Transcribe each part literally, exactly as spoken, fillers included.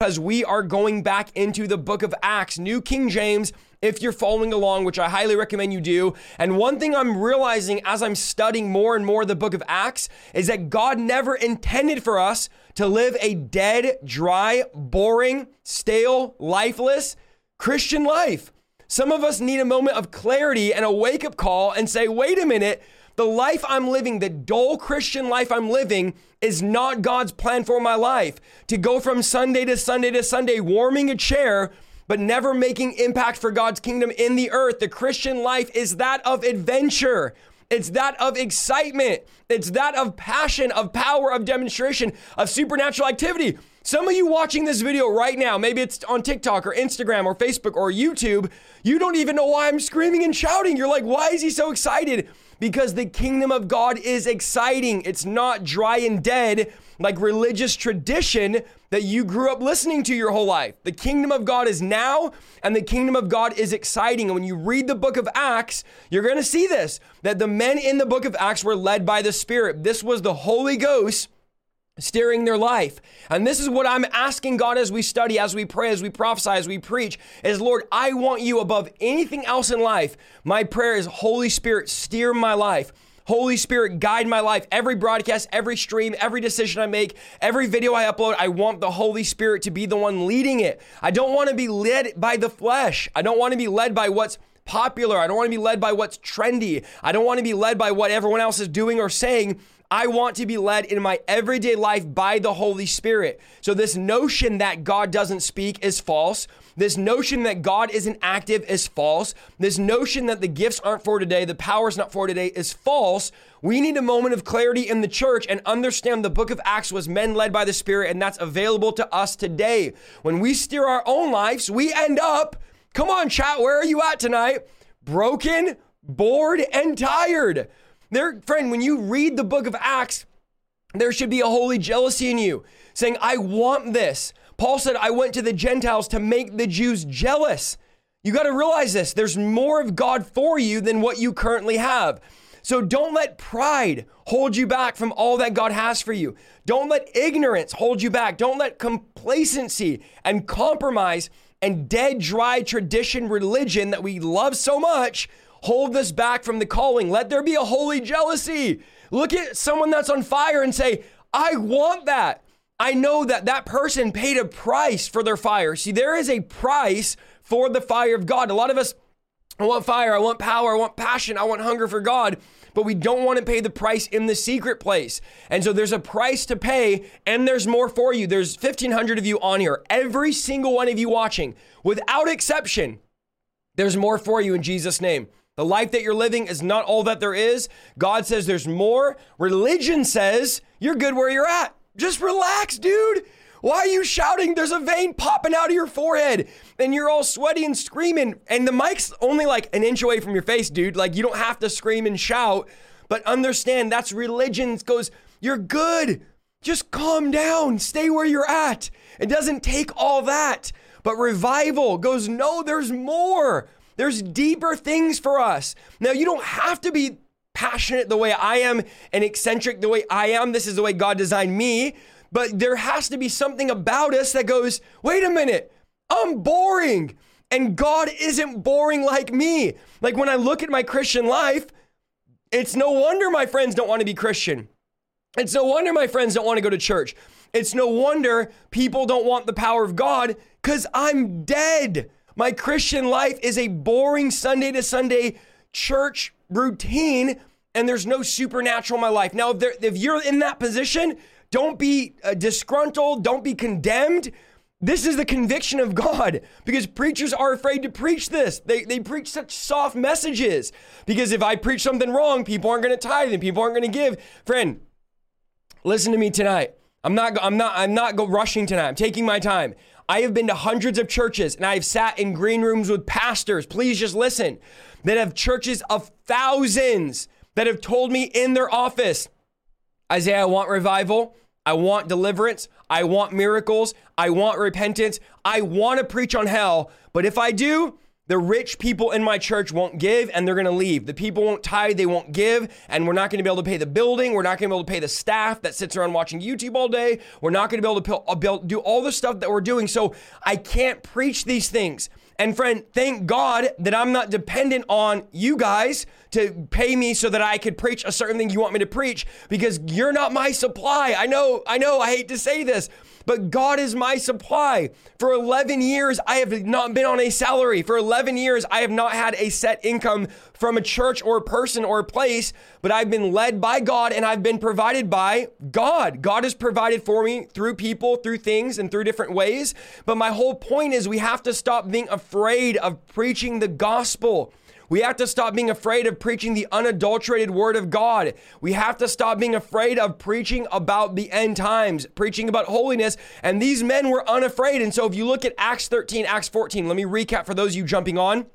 Because we are going back into the Book of Acts, New King James, if you're following along, which I highly recommend you do. And one thing I'm realizing as I'm studying more and more the Book of Acts is that God never intended for us to live a dead, dry, boring, stale, lifeless Christian life. Some of us need a moment of clarity and a wake-up call and say, wait a minute, the life I'm living, the dull Christian life I'm living is not God's plan for my life. To go from Sunday to Sunday to Sunday, warming a chair, but never making impact for God's kingdom in the earth. The Christian life is that of adventure. It's that of excitement. It's that of passion, of power, of demonstration, of supernatural activity. Some of you watching this video right now, maybe it's on TikTok or Instagram or Facebook or YouTube, you don't even know why I'm screaming and shouting. You're like, why is he so excited? Because the kingdom of God is exciting. It's not dry and dead like religious tradition that you grew up listening to your whole life. The kingdom of God is now, and the kingdom of God is exciting. And when you read the book of Acts, you're gonna see this, that the men in the book of Acts were led by the Spirit. This was the Holy Ghost steering their life. And this is what I'm asking God as we study, as we pray, as we prophesy, as we preach, is Lord, I want you above anything else in life. My prayer is Holy Spirit, steer my life. Holy Spirit, guide my life. Every broadcast, every stream, every decision I make, every video I upload, I want the Holy Spirit to be the one leading it. I don't want to be led by the flesh. I don't want to be led by what's popular. I don't want to be led by what's trendy. I don't want to be led by what everyone else is doing or saying. I want to be led in my everyday life by the Holy Spirit. So this notion that God doesn't speak is false. This notion that God isn't active is false. This notion that the gifts aren't for today, the power's not for today is false. We need a moment of clarity in the church and understand the book of Acts was men led by the Spirit, and that's available to us today. When we steer our own lives, we end up, come on chat, where are you at tonight? Broken, bored, and tired. There, friend, when you read the book of Acts, there should be a holy jealousy in you saying, I want this. Paul said, I went to the Gentiles to make the Jews jealous. You got to realize this. There's more of God for you than what you currently have. So don't let pride hold you back from all that God has for you. Don't let ignorance hold you back. Don't let complacency and compromise and dead, dry tradition, religion that we love so much hold this back from the calling. Let there be a holy jealousy. Look at someone that's on fire and say, I want that. I know that that person paid a price for their fire. See, there is a price for the fire of God. A lot of us, I want fire, I want power, I want passion, I want hunger for God, but we don't want to pay the price in the secret place. And so there's a price to pay, and there's more for you. There's fifteen hundred of you on here. Every single one of you watching, without exception, there's more for you in Jesus' name. The life that you're living is not all that there is. God says there's more. Religion says you're good where you're at. Just relax, dude. Why are you shouting? There's a vein popping out of your forehead and you're all sweaty and screaming. And the mic's only like an inch away from your face, dude. Like you don't have to scream and shout, but understand that's religion. It goes, you're good. Just calm down. Stay where you're at. It doesn't take all that. But revival goes, no, there's more. There's deeper things for us. Now, you don't have to be passionate the way I am and eccentric the way I am. This is the way God designed me. But there has to be something about us that goes, wait a minute, I'm boring. And God isn't boring like me. Like when I look at my Christian life, it's no wonder my friends don't want to be Christian. It's no wonder my friends don't want to go to church. It's no wonder people don't want the power of God because I'm dead. My Christian life is a boring Sunday to Sunday church routine, and there's no supernatural in my life. Now, if, there, if you're in that position, don't be uh, disgruntled. Don't be condemned. This is the conviction of God because preachers are afraid to preach this. They, they preach such soft messages because if I preach something wrong, people aren't going to tithe and people aren't going to give. Friend, listen to me tonight. I'm not, I'm not, I'm not go rushing tonight. I'm taking my time. I have been to hundreds of churches and I've sat in green rooms with pastors, please just listen, that have churches of thousands that have told me in their office, Isaiah, I want revival. I want deliverance. I want miracles. I want repentance. I want to preach on hell. But if I do, the rich people in my church won't give and they're going to leave. The people won't tithe, they won't give, and we're not going to be able to pay the building. We're not going to be able to pay the staff that sits around watching YouTube all day. We're not going to be able to build, do all the stuff that we're doing. So I can't preach these things. And friend, thank God that I'm not dependent on you guys to pay me so that I could preach a certain thing you want me to preach, because you're not my supply. I know, I know, I hate to say this, but God is my supply. For eleven years, I have not been on a salary. For eleven years, I have not had a set income from a church or a person or a place, but I've been led by God and I've been provided by God. God has provided for me through people, through things, and through different ways. But my whole point is we have to stop being afraid of preaching the gospel. We have to stop being afraid of preaching the unadulterated word of God. We have to stop being afraid of preaching about the end times, preaching about holiness. And these men were unafraid. And so if you look at Acts thirteen, Acts fourteen, let me recap for those of you jumping on.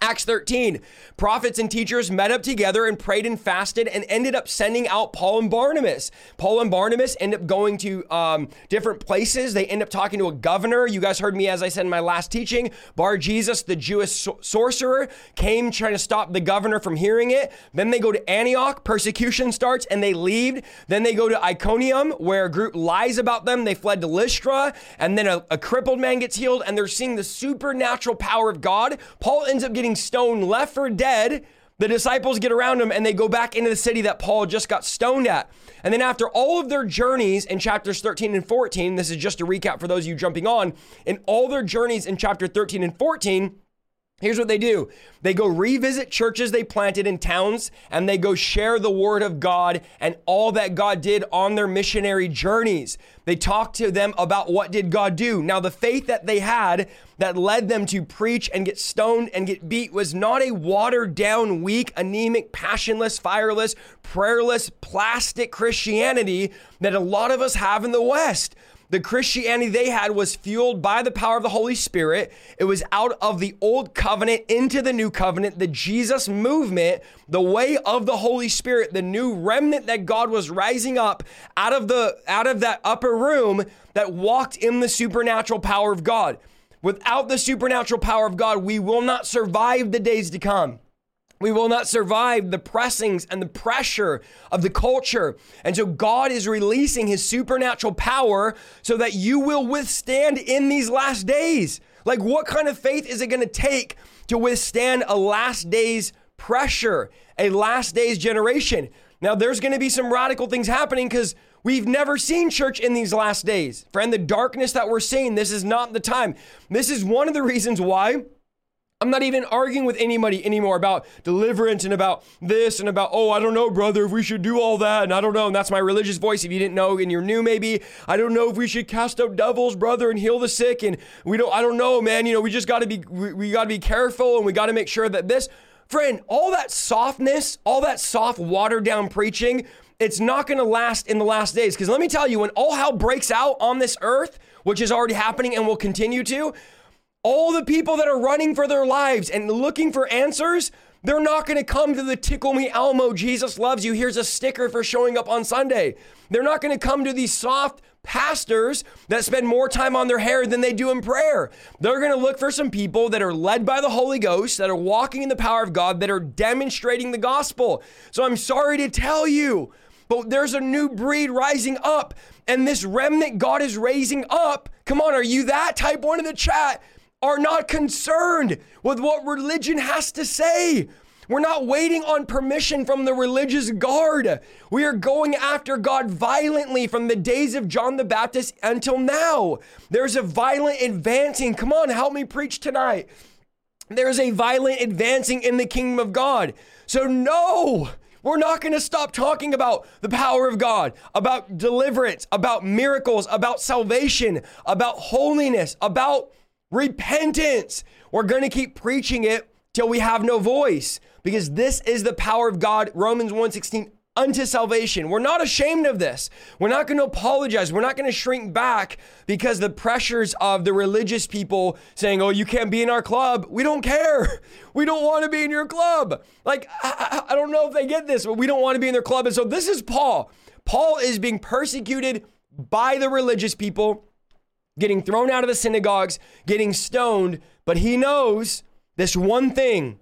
Acts thirteen, prophets and teachers met up together and prayed and fasted and ended up sending out Paul and Barnabas. Paul and Barnabas end up going to um, different places. They end up talking to a governor. You guys heard me, as I said in my last teaching, Bar Jesus, the Jewish sor- sorcerer, came trying to stop the governor from hearing it. Then they go to Antioch, persecution starts, and they leave. Then they go to Iconium, where a group lies about them. They fled to Lystra, and then a, a crippled man gets healed, and they're seeing the supernatural power of God. Paul ends up getting Getting stoned, left for dead. The disciples get around him and they go back into the city that Paul just got stoned at. And then after all of their journeys in chapters thirteen and fourteen, this is just a recap for those of you jumping on, in all their journeys in chapter thirteen and fourteen, here's what they do. They go revisit churches they planted in towns, and they go share the word of God and all that God did on their missionary journeys. They talk to them about what did God do. Now, the faith that they had that led them to preach and get stoned and get beat was not a watered down, weak, anemic, passionless, fireless, prayerless, plastic Christianity that a lot of us have in the West. The Christianity they had was fueled by the power of the Holy Spirit. It was out of the Old Covenant into the New Covenant, the Jesus movement, the way of the Holy Spirit, the new remnant that God was rising up out of the out of that upper room that walked in the supernatural power of God. Without the supernatural power of God, we will not survive the days to come. We will not survive the pressings and the pressure of the culture. And so God is releasing his supernatural power so that you will withstand in these last days. Like, what kind of faith is it going to take to withstand a last days pressure, a last days generation? Now, there's going to be some radical things happening because we've never seen church in these last days. Friend, the darkness that we're seeing, this is not the time. This is one of the reasons why I'm not even arguing with anybody anymore about deliverance and about this and about, oh, I don't know, brother, if we should do all that. And I don't know. And that's my religious voice. If you didn't know and you're new, maybe, I don't know if we should cast out devils, brother, and heal the sick. And we don't, I don't know, man, you know, we just got to be, we, we got to be careful, and we got to make sure that this, friend, all that softness, all that soft watered down preaching, it's not going to last in the last days. Because let me tell you, when all hell breaks out on this earth, which is already happening and will continue to, all the people that are running for their lives and looking for answers, they're not going to come to the Tickle Me Elmo, Jesus loves you, here's a sticker for showing up on Sunday. They're not going to come to these soft pastors that spend more time on their hair than they do in prayer. They're going to look for some people that are led by the Holy Ghost, that are walking in the power of God, that are demonstrating the gospel. So I'm sorry to tell you, but there's a new breed rising up, and this remnant God is raising up. Come on, are you that? Type one in the chat. Are not concerned with what religion has to say. We're not waiting on permission from the religious guard. We are going after God violently from the days of John the Baptist until now. There's a violent advancing. Come on, help me preach tonight. There's a violent advancing in the kingdom of God. So no, we're not going to stop talking about the power of God, about deliverance, about miracles, about salvation, about holiness, about repentance. We're going to keep preaching it till we have no voice, because this is the power of God. Romans one sixteen, unto salvation. We're not ashamed of this. We're not going to apologize. We're not going to shrink back because the pressures of the religious people saying, oh, you can't be in our club. We don't care. We don't want to be in your club. Like, I, I, I don't know if they get this, but we don't want to be in their club. And so this is Paul. Paul is being persecuted by the religious people, getting thrown out of the synagogues, getting stoned, but he knows this one thing,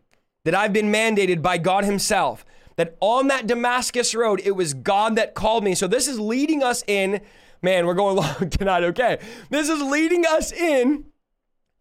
that I've been mandated by God himself, that on that Damascus road, it was God that called me. So this is leading us in, man, we're going long tonight, okay. This is leading us in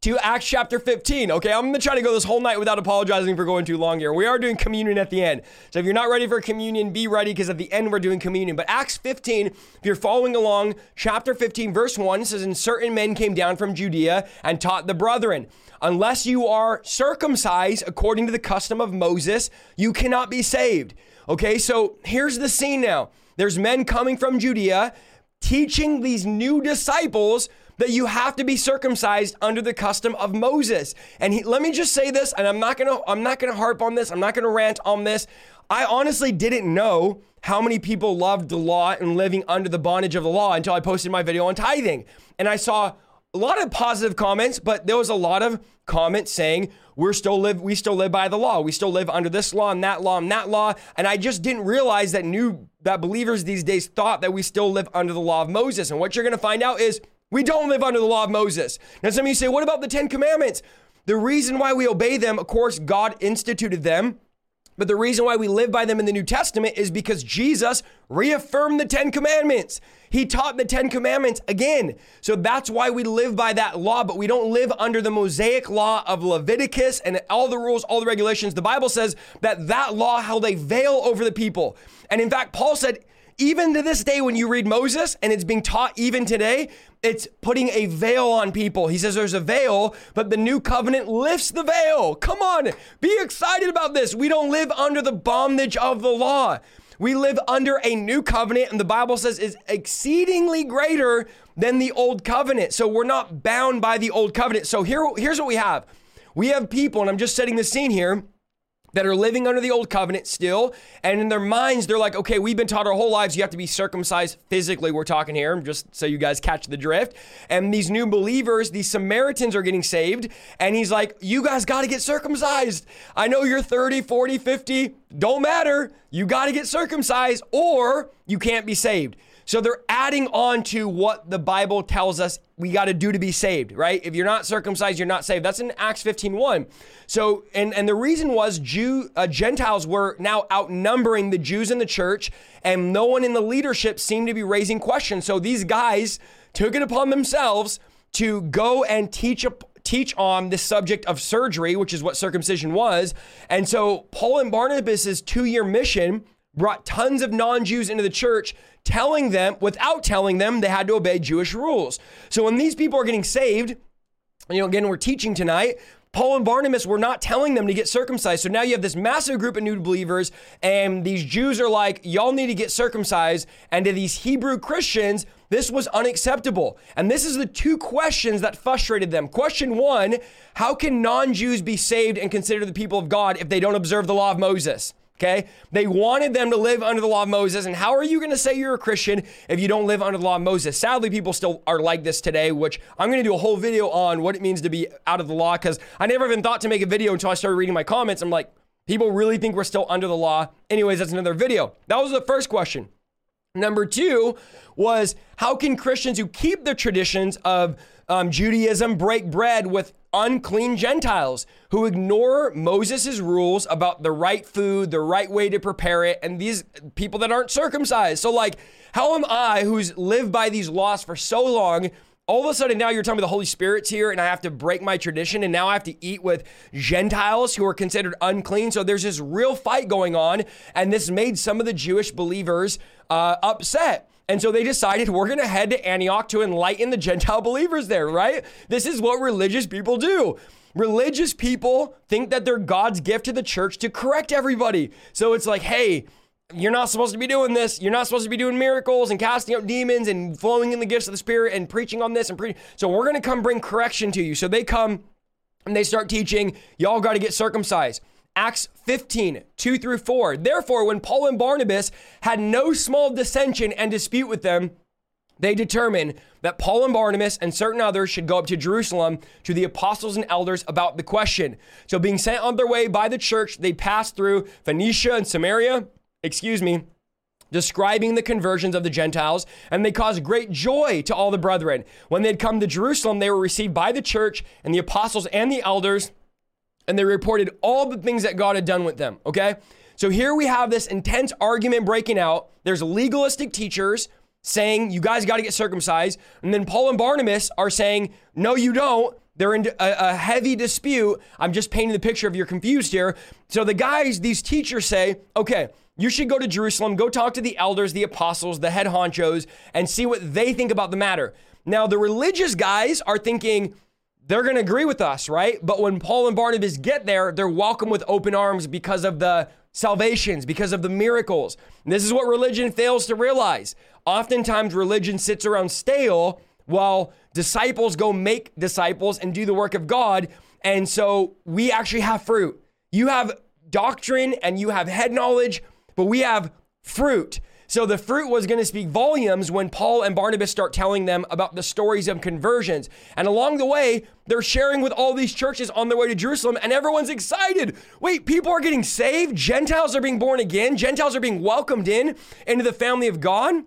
to Acts chapter fifteen. Okay, I'm gonna try to go this whole night without apologizing for going too long here. We are doing communion at the end. So if you're not ready for communion, be ready, because at the end we're doing communion. But Acts fifteen, if you're following along, chapter fifteen, verse one says, "And certain men came down from Judea and taught the brethren, unless you are circumcised according to the custom of Moses, you cannot be saved." Okay, so here's the scene now. There's men coming from Judea teaching these new disciples that you have to be circumcised under the custom of Moses. And he, let me just say this, and I'm not gonna, I'm not gonna harp on this, I'm not gonna rant on this. I honestly didn't know how many people loved the law and living under the bondage of the law until I posted my video on tithing. And I saw a lot of positive comments, but there was a lot of comments saying, we're still live, we still live by the law. We still live under this law and that law and that law. And I just didn't realize that new, that believers these days thought that we still live under the law of Moses. And what you're gonna find out is, we don't live under the law of Moses. Now, some of you say, what about the Ten Commandments? The reason why we obey them, of course, God instituted them, but the reason why we live by them in the New Testament is because Jesus reaffirmed the Ten Commandments. He taught the Ten Commandments again. So that's why we live by that law, but we don't live under the Mosaic law of Leviticus and all the rules, all the regulations. The Bible says that that law held a veil over the people. And in fact, Paul said, even to this day, when you read Moses, and it's being taught even today, it's putting a veil on people. He says there's a veil, but the new covenant lifts the veil. Come on, be excited about this. We don't live under the bondage of the law. We live under a new covenant, and the Bible says is exceedingly greater than the old covenant. So we're not bound by the old covenant. So here, here's what we have. We have people, and I'm just setting the scene here, that are living under the old covenant still. And in their minds, they're like, okay, we've been taught our whole lives, you have to be circumcised physically. We're talking here, just so you guys catch the drift. And these new believers, these Samaritans, are getting saved. And he's like, you guys got to get circumcised. I know you're thirty, forty, fifty, don't matter. You got to get circumcised or you can't be saved. So they're adding on to what the Bible tells us we got to do to be saved, right? If you're not circumcised, you're not saved. That's in Acts fifteen one. So, and, and the reason was Jew, uh, Gentiles were now outnumbering the Jews in the church, and no one in the leadership seemed to be raising questions. So these guys took it upon themselves to go and teach a teach on the subject of surgery, which is what circumcision was. And so Paul and Barnabas's two-year mission brought tons of non-Jews into the church, telling them, without telling them, they had to obey Jewish rules. So when these people are getting saved, you know, again, we're teaching tonight, Paul and Barnabas were not telling them to get circumcised. So now you have this massive group of new believers, and these Jews are like, y'all need to get circumcised. And to these Hebrew Christians, this was unacceptable. And this is the two questions that frustrated them. Question one, how can non-Jews be saved and considered the people of God if they don't observe the law of Moses? Okay, they wanted them to live under the law of Moses. And how are you going to say you're a Christian if you don't live under the law of Moses? Sadly, people still are like this today, which I'm going to do a whole video on what it means to be out of the law, because I never even thought to make a video until I started reading my comments. I'm like, people really think we're still under the law. Anyways, that's another video. That was the first question. Number two was, how can Christians who keep the traditions of um, Judaism break bread with unclean Gentiles who ignore Moses's rules about the right food, the right way to prepare it, and these people that aren't circumcised? So like, how am I, who's lived by these laws for so long, all of a sudden now you're telling me the Holy Spirit's here and I have to break my tradition, and now I have to eat with Gentiles who are considered unclean? So there's this real fight going on, and this made some of the Jewish believers uh, upset. And so they decided, we're going to head to Antioch to enlighten the Gentile believers there, right? This is what religious people do. Religious people think that they're God's gift to the church to correct everybody. So it's like, hey, you're not supposed to be doing this. You're not supposed to be doing miracles and casting out demons and flowing in the gifts of the Spirit and preaching on this and preaching. So we're going to come bring correction to you. So they come and they start teaching, y'all got to get circumcised. Acts fifteen, two through four. Therefore, when Paul and Barnabas had no small dissension and dispute with them, they determined that Paul and Barnabas and certain others should go up to Jerusalem to the apostles and elders about the question. So being sent on their way by the church, they passed through Phoenicia and Samaria, excuse me, describing the conversions of the Gentiles, and they caused great joy to all the brethren. When they had come to Jerusalem, they were received by the church and the apostles and the elders, and they reported all the things that God had done with them, okay? So here we have this intense argument breaking out. There's legalistic teachers saying, you guys got to get circumcised. And then Paul and Barnabas are saying, no, you don't. They're in a, a heavy dispute. I'm just painting the picture if you're confused here. So the guys, these teachers say, okay, you should go to Jerusalem, go talk to the elders, the apostles, the head honchos, and see what they think about the matter. Now, the religious guys are thinking, they're going to agree with us, right? But when Paul and Barnabas get there, they're welcomed with open arms because of the salvations, because of the miracles. And this is what religion fails to realize. Oftentimes, religion sits around stale while disciples go make disciples and do the work of God. And so we actually have fruit. You have doctrine and you have head knowledge, but we have fruit. So the fruit was going to speak volumes when Paul and Barnabas start telling them about the stories of conversions. And along the way, they're sharing with all these churches on their way to Jerusalem, and everyone's excited. Wait, people are getting saved. Gentiles are being born again. Gentiles are being welcomed in into the family of God.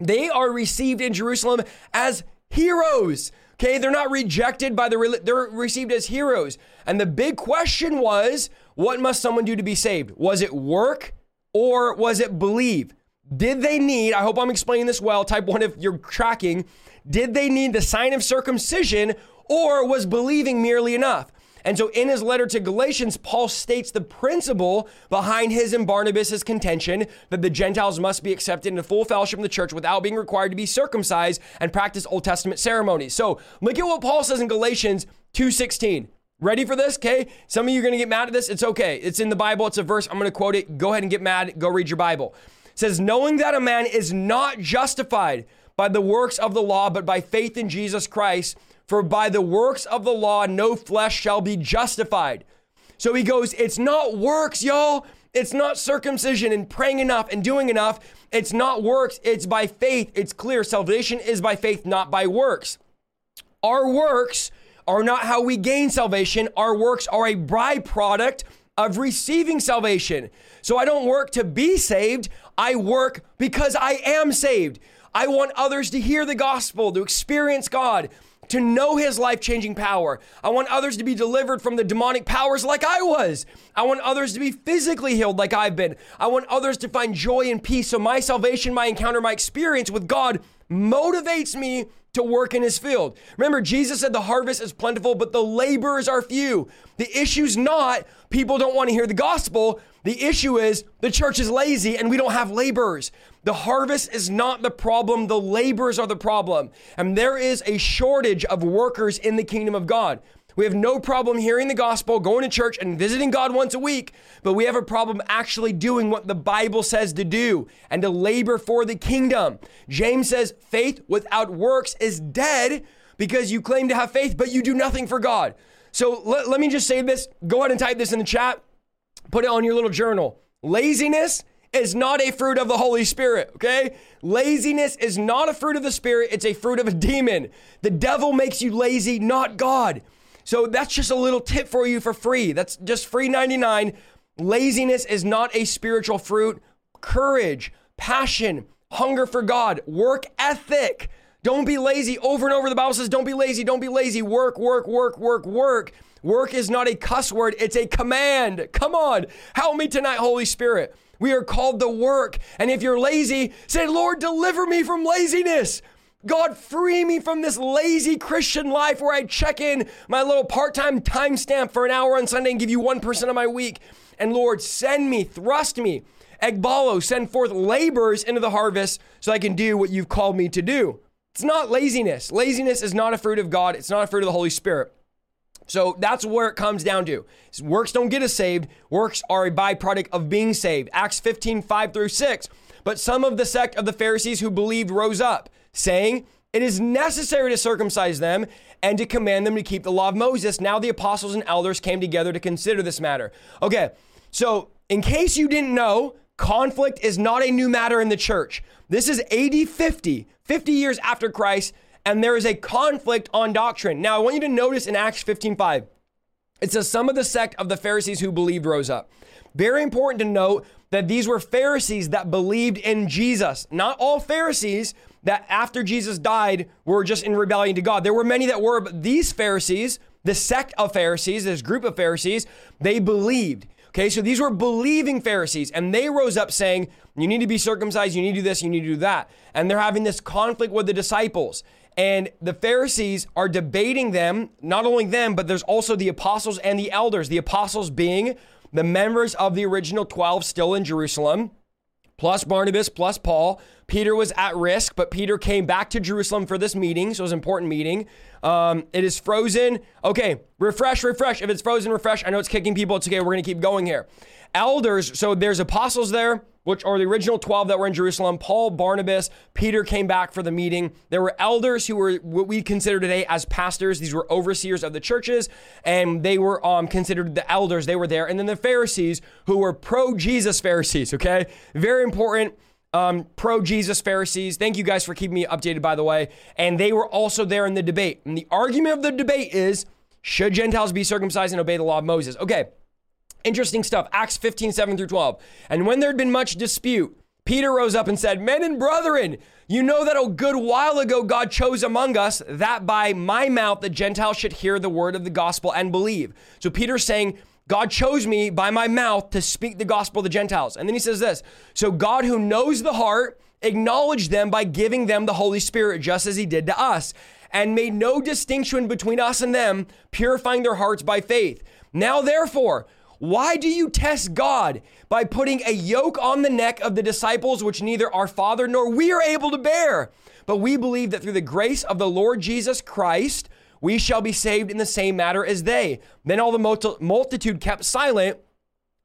They are received in Jerusalem as heroes. Okay, they're not rejected by the, they're received as heroes. And the big question was, what must someone do to be saved? Was it work or was it believe? Did they need, I hope I'm explaining this well, type one if you're tracking, did they need the sign of circumcision or was believing merely enough? And so in his letter to Galatians, Paul states the principle behind his and Barnabas' contention that the Gentiles must be accepted into full fellowship in the church without being required to be circumcised and practice Old Testament ceremonies. So look at what Paul says in Galatians two sixteen. Ready for this? Okay. Some of you are going to get mad at this. It's okay. It's in the Bible. It's a verse. I'm going to quote it. Go ahead and get mad. Go read your Bible. It says, knowing that a man is not justified by the works of the law, but by faith in Jesus Christ, for by the works of the law, no flesh shall be justified. So he goes, it's not works, y'all. It's not circumcision and praying enough and doing enough. It's not works. It's by faith. It's clear. Salvation is by faith, not by works. Our works are not how we gain salvation. Our works are a byproduct of receiving salvation. So I don't work to be saved. I work because I am saved. I want others to hear the gospel, to experience God, to know his life-changing power. I want others to be delivered from the demonic powers like I was. I want others to be physically healed like I've been. I want others to find joy and peace. So my salvation, my encounter, my experience with God motivates me to work in his field. Remember, Jesus said the harvest is plentiful, but the laborers are few. The issue's not people don't want to hear the gospel. The issue is the church is lazy and we don't have laborers. The harvest is not the problem. The laborers are the problem. And there is a shortage of workers in the kingdom of God. We have no problem hearing the gospel, going to church, and visiting God once a week, but we have a problem actually doing what the Bible says to do and to labor for the kingdom. James says, faith without works is dead because you claim to have faith, but you do nothing for God. So let, let me just say this. Go ahead and type this in the chat. Put it on your little journal. Laziness is not a fruit of the Holy Spirit, okay? Laziness is not a fruit of the Spirit. It's a fruit of a demon. The devil makes you lazy, not God. So that's just a little tip for you for free. That's just free ninety-nine. Laziness is not a spiritual fruit. Courage, passion, hunger for God, work ethic. Don't be lazy. Over and over the Bible says, don't be lazy, don't be lazy. Work, work, work, work, work. Work is not a cuss word. It's a command. Come on. Help me tonight, Holy Spirit. We are called to work. And if you're lazy, say, Lord, deliver me from laziness. God, free me from this lazy Christian life where I check in my little part-time timestamp for an hour on Sunday and give you one percent of my week. And Lord, send me, thrust me, ekbalo, send forth laborers into the harvest so I can do what you've called me to do. It's not laziness. Laziness is not a fruit of God. It's not a fruit of the Holy Spirit. So that's where it comes down to. Works don't get us saved. Works are a byproduct of being saved. Acts fifteen, five through six. But some of the sect of the Pharisees who believed rose up, saying, it is necessary to circumcise them and to command them to keep the law of Moses. Now the apostles and elders came together to consider this matter. Okay, so in case you didn't know, conflict is not a new matter in the church. This is A D fifty, fifty years after Christ, and there is a conflict on doctrine. Now I want you to notice in Acts fifteen five, it says, some of the sect of the Pharisees who believed rose up. Very important to note that these were Pharisees that believed in Jesus. Not all Pharisees that after Jesus died were just in rebellion to God. There were many that were, but these Pharisees, the sect of Pharisees, this group of Pharisees, they believed. Okay, so these were believing Pharisees, and they rose up saying, you need to be circumcised, you need to do this, you need to do that. And they're having this conflict with the disciples. And the Pharisees are debating them, not only them, but there's also the apostles and the elders. The apostles being the members of the original twelve still in Jerusalem, plus Barnabas, plus Paul. Peter was at risk, but Peter came back to Jerusalem for this meeting. So it was an important meeting. Um, it is frozen. Okay, refresh, refresh. If it's frozen, refresh. I know it's kicking people. It's okay. We're going to keep going here. Elders. So there's apostles there, which are the original twelve that were in Jerusalem. Paul, Barnabas, Peter came back for the meeting. There were elders who were what we consider today as pastors. These were overseers of the churches, and they were um, considered the elders. They were there. And then the Pharisees, who were pro-Jesus Pharisees, okay? Very important. Um, pro-Jesus Pharisees. Thank you guys for keeping me updated, by the way. And they were also there in the debate. And the argument of the debate is, should Gentiles be circumcised and obey the law of Moses? Okay, interesting stuff. Acts fifteen, seven through twelve. And when there had been much dispute, Peter rose up and said, men and brethren, you know that a good while ago God chose among us that by my mouth the Gentiles should hear the word of the gospel and believe. So Peter's saying, God chose me by my mouth to speak the gospel to the Gentiles. And then he says this, so God who knows the heart, acknowledged them by giving them the Holy Spirit, just as he did to us, and made no distinction between us and them, purifying their hearts by faith. Now, therefore, why do you test God by putting a yoke on the neck of the disciples, which neither our father nor we are able to bear? But we believe that through the grace of the Lord Jesus Christ, we shall be saved in the same matter as they. Then all the multitude kept silent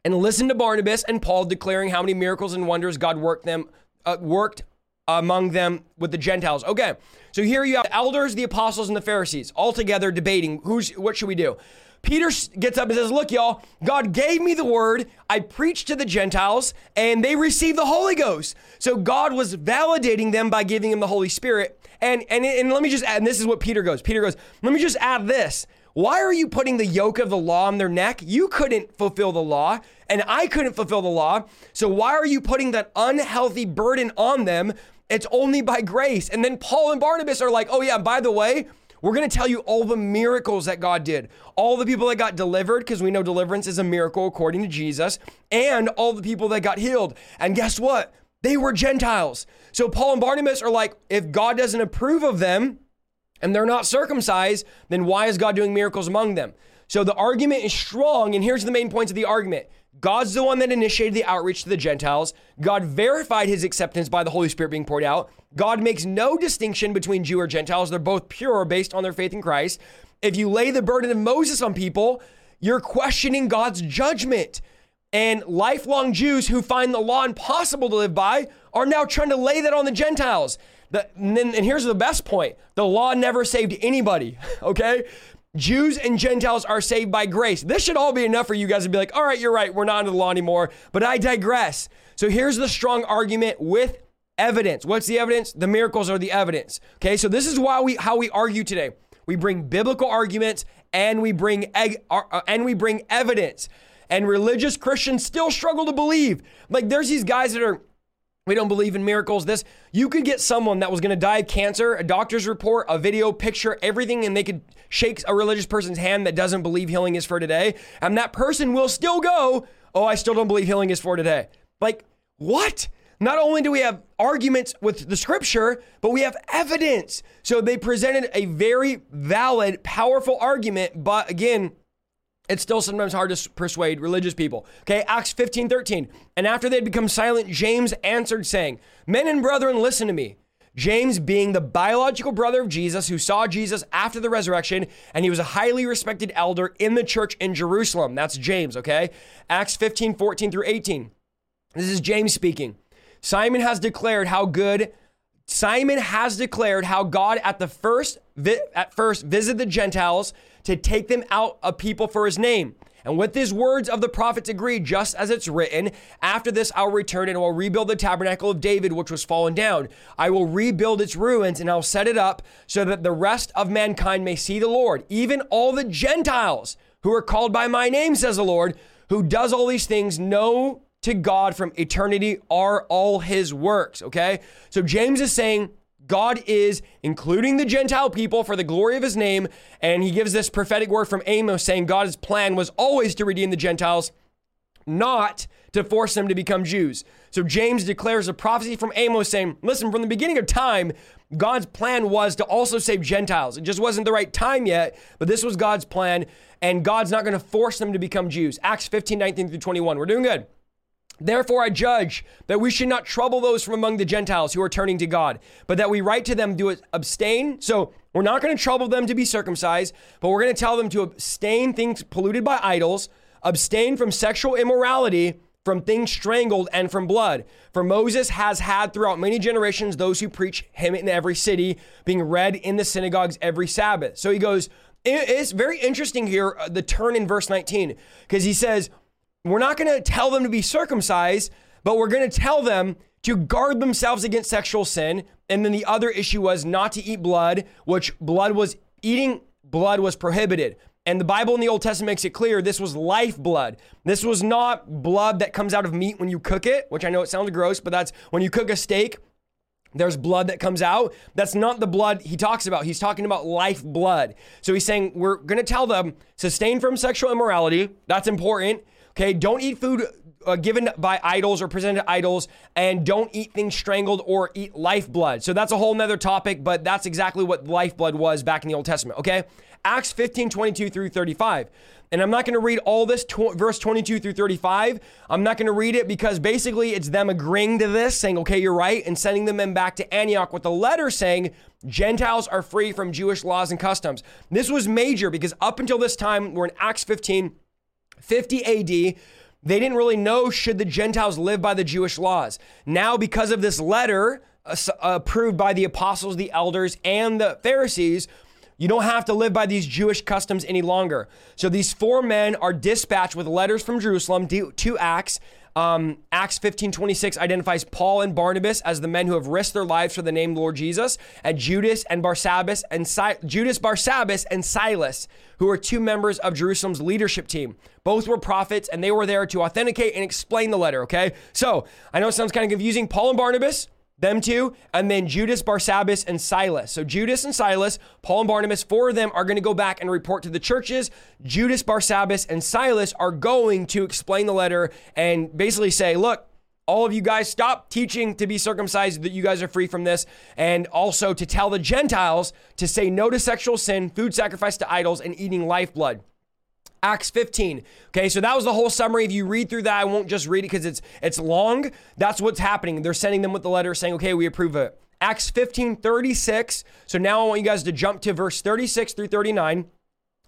and listened to Barnabas and Paul declaring how many miracles and wonders God worked them uh, worked among them with the Gentiles. Okay, so here you have the elders, the apostles, and the Pharisees all together debating who's what should we do. Peter gets up and says, look, y'all, God gave me the word. I preached to the Gentiles and they received the Holy Ghost. So God was validating them by giving them the Holy Spirit. And, and, and let me just add, and this is what Peter goes. Peter goes, let me just add this. Why are you putting the yoke of the law on their neck? You couldn't fulfill the law and I couldn't fulfill the law. So why are you putting that unhealthy burden on them? It's only by grace. And then Paul and Barnabas are like, oh yeah, by the way, we're going to tell you all the miracles that God did, all the people that got delivered, because we know deliverance is a miracle according to Jesus, and all the people that got healed. And guess what? They were Gentiles. So Paul and Barnabas are like, if God doesn't approve of them and they're not circumcised, then why is God doing miracles among them? So the argument is strong. And here's the main points of the argument. God's the one that initiated the outreach to the Gentiles. God verified his acceptance by the Holy Spirit being poured out. God makes no distinction between Jew or Gentiles. They're both pure based on their faith in Christ. If you lay the burden of Moses on people, you're questioning God's judgment. And lifelong Jews who find the law impossible to live by are now trying to lay that on the Gentiles. The, and, then, and here's the best point. The law never saved anybody, okay? Jews and Gentiles are saved by grace. This should all be enough for you guys to be like, all right, you're right. We're not under the law anymore, but I digress. So here's the strong argument with evidence. What's the evidence? The miracles are the evidence. Okay. So this is why we, how we argue today. We bring biblical arguments and we bring, and we bring evidence, and religious Christians still struggle to believe. Like there's these guys that are, we don't believe in miracles. This, you could get someone that was going to die of cancer, a doctor's report, a video, picture, everything, and they could shake a religious person's hand that doesn't believe healing is for today. And that person will still go, oh, I still don't believe healing is for today. Like, what? Not only do we have arguments with the scripture, but we have evidence. So they presented a very valid, powerful argument. But again, it's still sometimes hard to persuade religious people. Okay, Acts fifteen, thirteen. And after they'd become silent, James answered saying, men and brethren, listen to me. James being the biological brother of Jesus who saw Jesus after the resurrection, and he was a highly respected elder in the church in Jerusalem. That's James, okay? Acts fifteen, fourteen through eighteen. This is James speaking. Simon has declared how good, Simon has declared how God at the first, vi- at first visited the Gentiles to take them out of people for his name. And with his words of the prophets agreed, just as it's written, after this, I'll return and will rebuild the tabernacle of David, which was fallen down. I will rebuild its ruins and I'll set it up so that the rest of mankind may see the Lord. Even all the Gentiles who are called by my name, says the Lord, who does all these things know to God from eternity are all his works, okay? So James is saying God is including the Gentile people for the glory of his name, and he gives this prophetic word from Amos saying God's plan was always to redeem the Gentiles, not to force them to become Jews. So James declares a prophecy from Amos saying, listen, from the beginning of time, God's plan was to also save Gentiles. It just wasn't the right time yet, but this was God's plan, and God's not going to force them to become Jews. Acts fifteen, nineteen through twenty-one. We're doing good. Therefore, I judge that we should not trouble those from among the Gentiles who are turning to God, but that we write to them to abstain. So we're not going to trouble them to be circumcised, but we're going to tell them to abstain things polluted by idols, abstain from sexual immorality, from things strangled, and from blood. For Moses has had throughout many generations those who preach him in every city, being read in the synagogues every Sabbath. So he goes, it's very interesting here, the turn in verse nineteen, because he says, we're not going to tell them to be circumcised, but we're going to tell them to guard themselves against sexual sin. And then the other issue was not to eat blood, which blood was eating blood was prohibited. And the Bible in the Old Testament makes it clear this was life blood. This was not blood that comes out of meat when you cook it, which I know it sounds gross, but that's when you cook a steak, there's blood that comes out. That's not the blood he talks about. He's talking about life blood. So he's saying we're going to tell them sustain from sexual immorality. That's important. Okay, don't eat food uh, given by idols or presented to idols, and don't eat things strangled or eat lifeblood. So that's a whole nother topic, but that's exactly what lifeblood was back in the Old Testament, okay? Acts fifteen, twenty-two through thirty-five. And I'm not going to read all this, tw- verse twenty-two through thirty-five. I'm not going to read it because basically it's them agreeing to this, saying, okay, you're right, and sending the men back to Antioch with a letter saying, Gentiles are free from Jewish laws and customs. This was major because up until this time, we're in Acts fifteen, fifty A D, they didn't really know should the Gentiles live by the Jewish laws. Now, because of this letter uh, approved by the apostles, the elders, and the Pharisees, you don't have to live by these Jewish customs any longer. So these four men are dispatched with letters from Jerusalem to Acts. Um, Acts fifteen twenty-six identifies Paul and Barnabas as the men who have risked their lives for the name of the Lord Jesus, and Judas and Barsabbas and si- Judas Barsabbas and Silas, who are two members of Jerusalem's leadership team. Both were prophets, and they were there to authenticate and explain the letter. Okay, so I know it sounds kind of confusing. Paul and Barnabas, them two, and then Judas Barsabbas and Silas. So Judas and Silas, Paul and Barnabas, four of them are going to go back and report to the churches. Judas Barsabbas and Silas are going to explain the letter and basically say, look, all of you guys stop teaching to be circumcised, that you guys are free from this, and also to tell the Gentiles to say no to sexual sin, food sacrificed to idols, and eating lifeblood. Acts fifteen. Okay, so that was the whole summary. If you read through that, I won't just read it because it's it's long. That's what's happening. They're sending them with the letter saying, okay, we approve of it. Acts fifteen, thirty-six. So now I want you guys to jump to verse thirty-six through thirty-nine.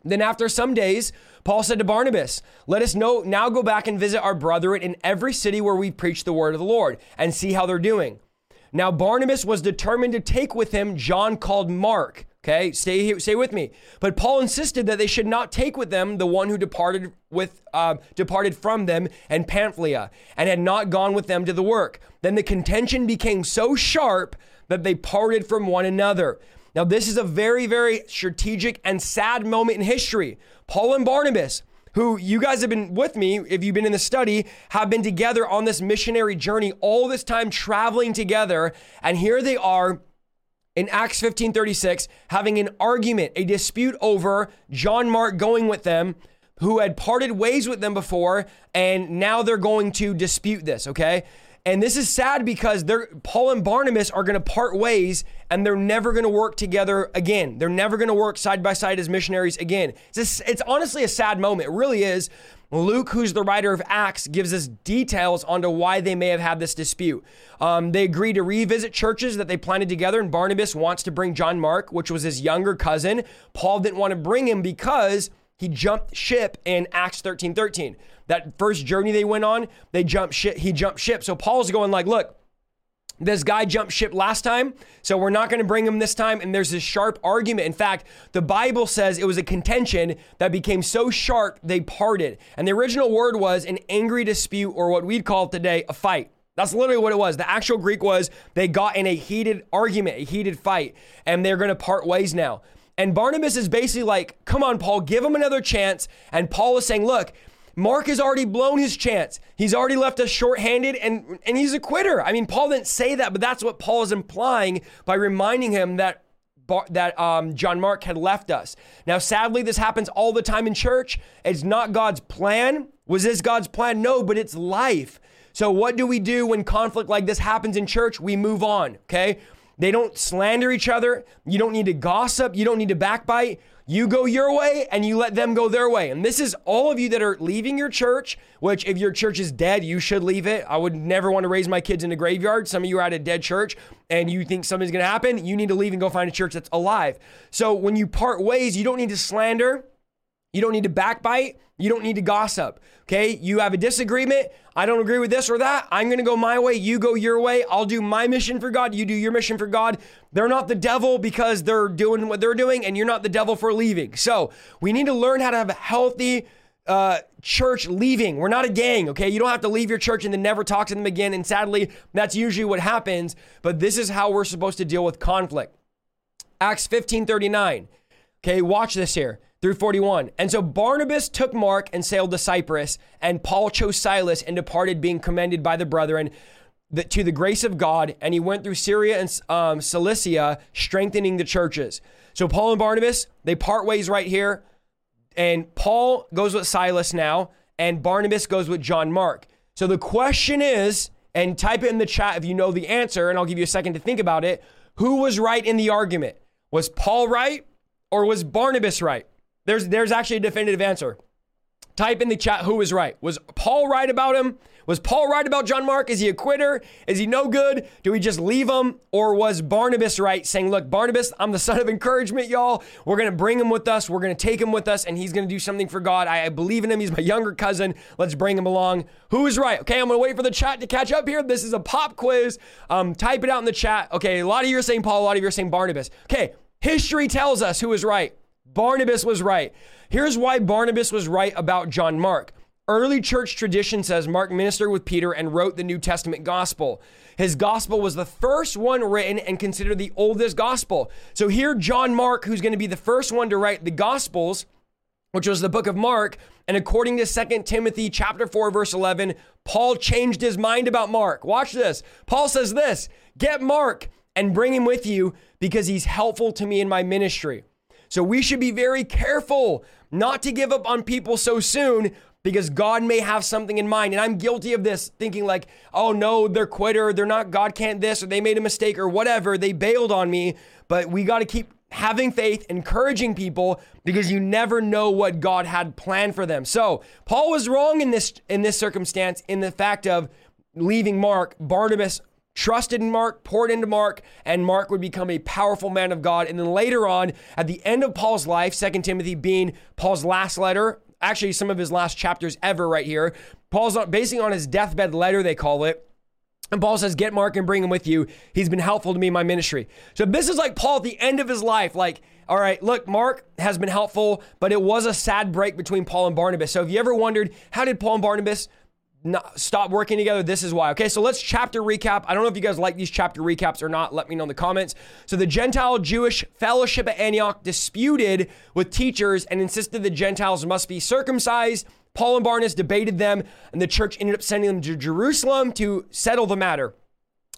Then after some days, Paul said to Barnabas, let us know, now go back and visit our brethren in every city where we preach the word of the Lord and see how they're doing. Now Barnabas was determined to take with him John called Mark. Okay, stay here, stay with me. But Paul insisted that they should not take with them the one who departed with uh, departed from them and Pamphylia, and had not gone with them to the work. Then the contention became so sharp that they parted from one another. Now this is a very, very strategic and sad moment in history. Paul and Barnabas, who you guys have been with me, if you've been in the study, have been together on this missionary journey all this time, traveling together, and here they are in Acts fifteen thirty-six, having an argument, a dispute over John Mark going with them, who had parted ways with them before, and now they're going to dispute this, okay? And this is sad because they're, Paul and Barnabas are going to part ways, and they're never going to work together again. They're never going to work side by side as missionaries again. It's, a, it's honestly a sad moment. It really is. Luke, who's the writer of Acts, gives us details onto why they may have had this dispute. Um, they agree to revisit churches that they planted together, and Barnabas wants to bring John Mark, which was his younger cousin. Paul didn't want to bring him because he jumped ship in Acts thirteen thirteen. That first journey they went on, they jumped ship. He jumped ship. So Paul's going like, look, this guy jumped ship last time, so we're not going to bring him this time. And there's this sharp argument. In fact, the Bible says it was a contention that became so sharp they parted. And the original word was an angry dispute, or what we'd call today a fight. That's literally what it was. The actual Greek was they got in a heated argument, a heated fight, and they're going to part ways now. And Barnabas is basically like, come on, Paul, give him another chance. And Paul is saying, look, Mark has already blown his chance. He's already left us shorthanded, and, and he's a quitter. I mean, Paul didn't say that, but that's what Paul is implying by reminding him that Bar- that um, John Mark had left us. Now, sadly, this happens all the time in church. It's not God's plan. Was this God's plan? No, but it's life. So what do we do when conflict like this happens in church? We move on, okay? They don't slander each other. You don't need to gossip. You don't need to backbite. You go your way and you let them go their way. And this is all of you that are leaving your church, which if your church is dead, you should leave it. I would never want to raise my kids in a graveyard. Some of you are at a dead church and you think something's going to happen. You need to leave and go find a church that's alive. So when you part ways, you don't need to slander. You don't need to backbite. You don't need to gossip, okay? You have a disagreement. I don't agree with this or that. I'm going to go my way. You go your way. I'll do my mission for God. You do your mission for God. They're not the devil because they're doing what they're doing, and you're not the devil for leaving. So we need to learn how to have a healthy uh, church leaving. We're not a gang, okay? You don't have to leave your church and then never talk to them again. And sadly, that's usually what happens. But this is how we're supposed to deal with conflict. Acts fifteen thirty-nine. Okay, watch this here. Through forty-one. And so Barnabas took Mark and sailed to Cyprus, and Paul chose Silas and departed, being commended by the brethren to the grace of God. And he went through Syria and um, Cilicia, strengthening the churches. So Paul and Barnabas, they part ways right here. And Paul goes with Silas now, and Barnabas goes with John Mark. So the question is, and type it in the chat if you know the answer, and I'll give you a second to think about it. Who was right in the argument? Was Paul right or was Barnabas right? There's there's actually a definitive answer. Type in the chat who was right. Was Paul right about him? Was Paul right about John Mark? Is he a quitter? Is he no good? Do we just leave him? Or was Barnabas right, saying, look, Barnabas, I'm the son of encouragement, y'all. We're going to bring him with us. We're going to take him with us, and he's going to do something for God. I, I believe in him. He's my younger cousin. Let's bring him along. Who is right? Okay, I'm going to wait for the chat to catch up here. This is a pop quiz. Um, type it out in the chat. Okay, a lot of you are saying Paul. A lot of you are saying Barnabas. Okay, history tells us who is right. Barnabas was right. Here's why Barnabas was right about John Mark. Early church tradition says Mark ministered with Peter and wrote the New Testament gospel. His gospel was the first one written and considered the oldest gospel. So here, John Mark, who's going to be the first one to write the gospels, which was the book of Mark. And according to Second Timothy chapter four, verse eleven, Paul changed his mind about Mark. Watch this. Paul says this, get Mark and bring him with you because he's helpful to me in my ministry. So we should be very careful not to give up on people so soon because God may have something in mind. And I'm guilty of this, thinking like, oh no, they're quitter. They're not, God can't this, or they made a mistake or whatever. They bailed on me. But we got to keep having faith, encouraging people because you never know what God had planned for them. So Paul was wrong in this, in this circumstance, in the fact of leaving Mark. Barnabas trusted in Mark, poured into Mark, and Mark would become a powerful man of God. And then later on, at the end of Paul's life, Second Timothy being Paul's last letter, actually some of his last chapters ever right here, Paul's basing on his deathbed letter, they call it. And Paul says, get Mark and bring him with you. He's been helpful to me in my ministry. So this is like Paul at the end of his life, like, all right, look, Mark has been helpful, but it was a sad break between Paul and Barnabas. So if you ever wondered, how did Paul and Barnabas Not, stop working together? This is why. Okay, so let's chapter recap. I don't know if you guys like these chapter recaps or not. Let me know in the comments. So the Gentile Jewish fellowship at Antioch disputed with teachers and insisted the Gentiles must be circumcised. Paul and Barnabas debated them, and the church ended up sending them to Jerusalem to settle the matter.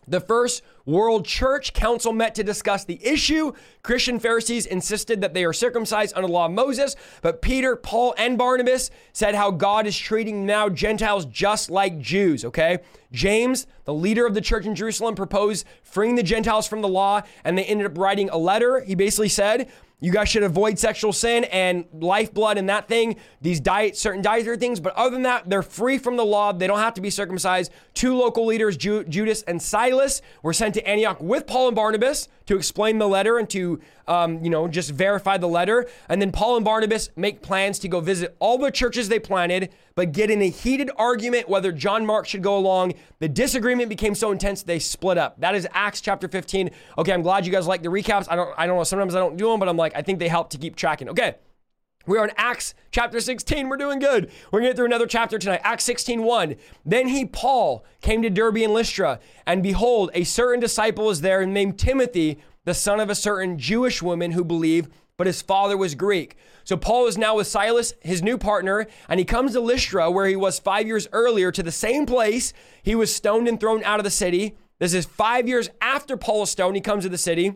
The first World Church Council met to discuss the issue. Christian Pharisees insisted that they are circumcised under the law of Moses, but Peter, Paul, and Barnabas said how God is treating now Gentiles just like Jews, okay? James, the leader of the church in Jerusalem, proposed freeing the Gentiles from the law, and they ended up writing a letter. He basically said, you guys should avoid sexual sin and lifeblood and that thing, these diet, certain dietary things. But other than that, they're free from the law. They don't have to be circumcised. Two local leaders, Ju- Judas and Silas, were sent to Antioch with Paul and Barnabas to explain the letter and to, um, you know, just verify the letter. And then Paul and Barnabas make plans to go visit all the churches they planted, but get in a heated argument whether John Mark should go along. The disagreement became so intense, they split up. That is Acts chapter fifteen. Okay, I'm glad you guys like the recaps. I don't, I don't know. Sometimes I don't do them, but I'm like, I think they help to keep tracking. Okay, we're on Acts chapter sixteen. We're doing good. We're going to get through another chapter tonight. Acts sixteen one. Then he, Paul, came to Derbe and Lystra, and behold, a certain disciple is there named Timothy, the son of a certain Jewish woman who believed, but his father was Greek. So Paul is now with Silas, his new partner, and he comes to Lystra, where he was five years earlier, to the same place he was stoned and thrown out of the city. This is five years after Paul is stoned. He comes to the city.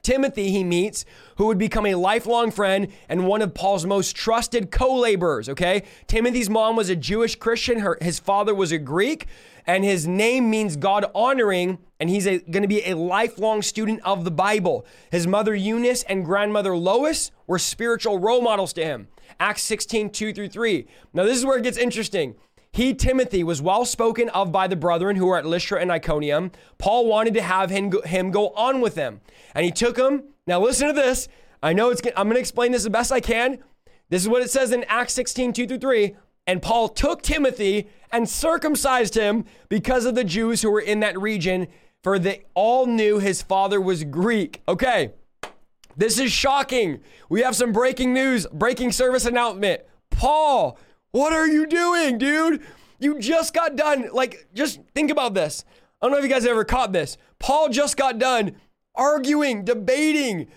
Timothy he meets, who would become a lifelong friend and one of Paul's most trusted co-laborers, okay? Timothy's mom was a Jewish Christian. Her, his father was a Greek, and his name means God honoring, and he's going to be a lifelong student of the Bible. His mother Eunice and grandmother Lois were spiritual role models to him. Acts sixteen, two through three. Now this is where it gets interesting. He, Timothy, was well spoken of by the brethren who were at Lystra and Iconium. Paul wanted to have him go, him go on with them. And he took him. Now listen to this. I know it's, I'm going to explain this the best I can. This is what it says in Acts sixteen, two through three. And Paul took Timothy and circumcised him because of the Jews who were in that region, for they all knew his father was Greek. Okay, this is shocking. We have some breaking news, breaking service announcement. Paul, what are you doing, dude? You just got done. Like, just think about this. I don't know if you guys ever caught this. Paul just got done arguing, debating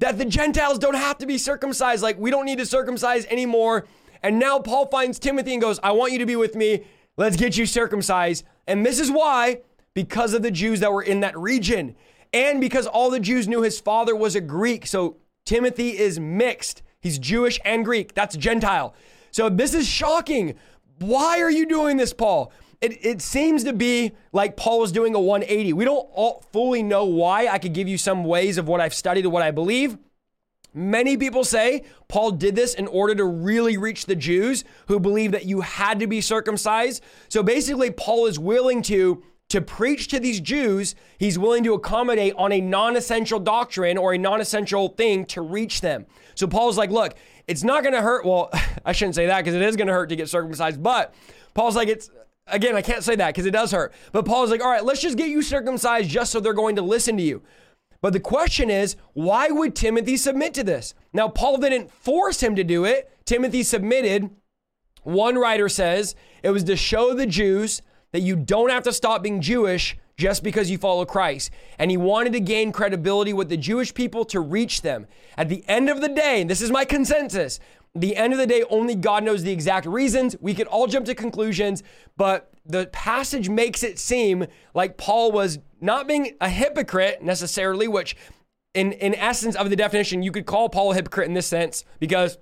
that the Gentiles don't have to be circumcised. Like, we don't need to circumcise anymore. And now Paul finds Timothy and goes, I want you to be with me. Let's get you circumcised. And this is why, because of the Jews that were in that region, and because all the Jews knew his father was a Greek. So Timothy is mixed. He's Jewish and Greek. That's Gentile. So this is shocking. Why are you doing this, Paul? It, it seems to be like Paul is doing a one eighty. We don't all fully know why. I could give you some ways of what I've studied and what I believe. Many people say Paul did this in order to really reach the Jews who believe that you had to be circumcised. So basically, Paul is willing to, to preach to these Jews. He's willing to accommodate on a non-essential doctrine or a non-essential thing to reach them. So Paul's like, look, it's not going to hurt. Well, I shouldn't say that, because it is going to hurt to get circumcised. But Paul's like, it's, again, I can't say that because it does hurt. But Paul's like, all right, let's just get you circumcised just so they're going to listen to you. But the question is, why would Timothy submit to this? Now, Paul didn't force him to do it. Timothy submitted. One writer says it was to show the Jews that you don't have to stop being Jewish just because you follow Christ. And he wanted to gain credibility with the Jewish people to reach them. At the end of the day, and this is my consensus, the end of the day, only God knows the exact reasons. We could all jump to conclusions, but the passage makes it seem like Paul was not being a hypocrite necessarily, which in, in essence of the definition, you could call Paul a hypocrite in this sense, because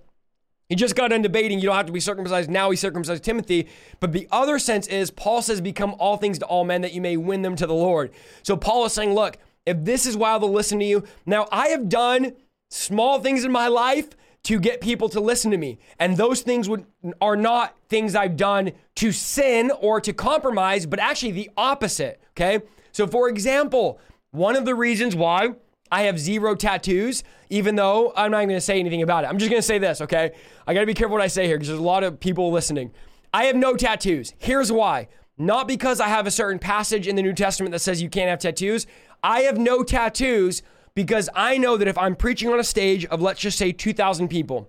he just got done debating, you don't have to be circumcised. Now he circumcised Timothy. But the other sense is Paul says, become all things to all men that you may win them to the Lord. So Paul is saying, look, if this is why they'll listen to you. Now, I have done small things in my life to get people to listen to me. And those things would, are not things I've done to sin or to compromise, but actually the opposite, okay? So for example, one of the reasons why I have zero tattoos, even though I'm not even gonna say anything about it. I'm just gonna say this, okay? I gotta be careful what I say here, because there's a lot of people listening. I have no tattoos. Here's why. Not because I have a certain passage in the New Testament that says you can't have tattoos. I have no tattoos because I know that if I'm preaching on a stage of, let's just say two thousand people,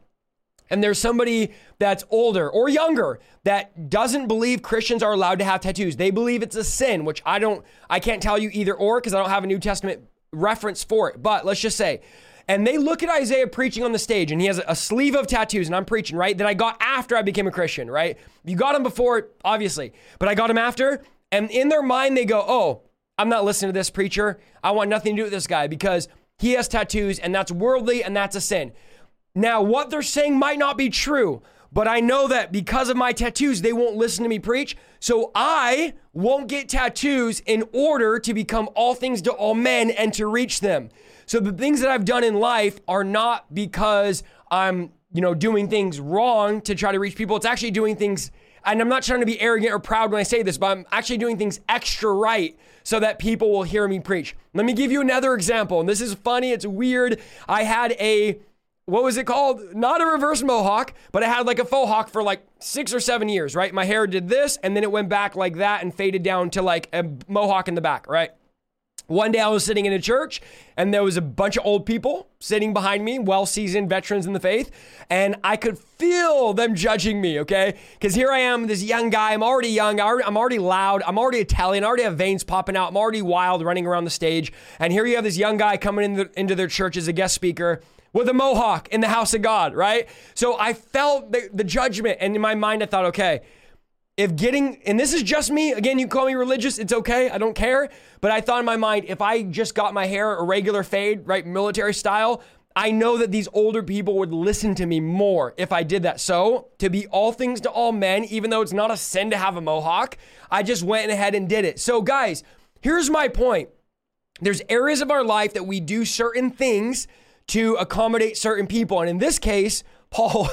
and there's somebody that's older or younger that doesn't believe Christians are allowed to have tattoos. They believe it's a sin, which I don't, I can't tell you either or, because I don't have a New Testament reference for it. But let's just say, and they look at Isaiah preaching on the stage, and he has a sleeve of tattoos, and I'm preaching, right? That I got after I became a Christian, right? You got him before, obviously, but I got him after. And in their mind, they go, oh, I'm not listening to this preacher. I want nothing to do with this guy because he has tattoos, and that's worldly, and that's a sin. Now, what they're saying might not be true, but I know that because of my tattoos, they won't listen to me preach. So I won't get tattoos in order to become all things to all men and to reach them. So the things that I've done in life are not because I'm, you know, doing things wrong to try to reach people. It's actually doing things, and I'm not trying to be arrogant or proud when I say this, but I'm actually doing things extra right so that people will hear me preach. Let me give you another example. And this is funny. It's weird. I had a, what was it called? Not a reverse mohawk, but I had like a faux hawk for like six or seven years, right? My hair did this, and then it went back like that and faded down to like a mohawk in the back, right? One day I was sitting in a church and there was a bunch of old people sitting behind me, well-seasoned veterans in the faith, and I could feel them judging me, okay? Because here I am, this young guy, I'm already young, I'm already loud, I'm already Italian, I already have veins popping out, I'm already wild running around the stage, and here you have this young guy coming in the, into their church as a guest speaker with a mohawk in the house of God, right? So I felt the, the judgment, and in my mind I thought, okay, if getting, and this is just me, again, you call me religious, it's okay, I don't care, but I thought in my mind, if I just got my hair a regular fade, right, military style, I know that these older people would listen to me more if I did that. So, to be all things to all men, even though it's not a sin to have a mohawk, I just went ahead and did it. So guys, here's my point. There's areas of our life that we do certain things to accommodate certain people, and in this case, Paul...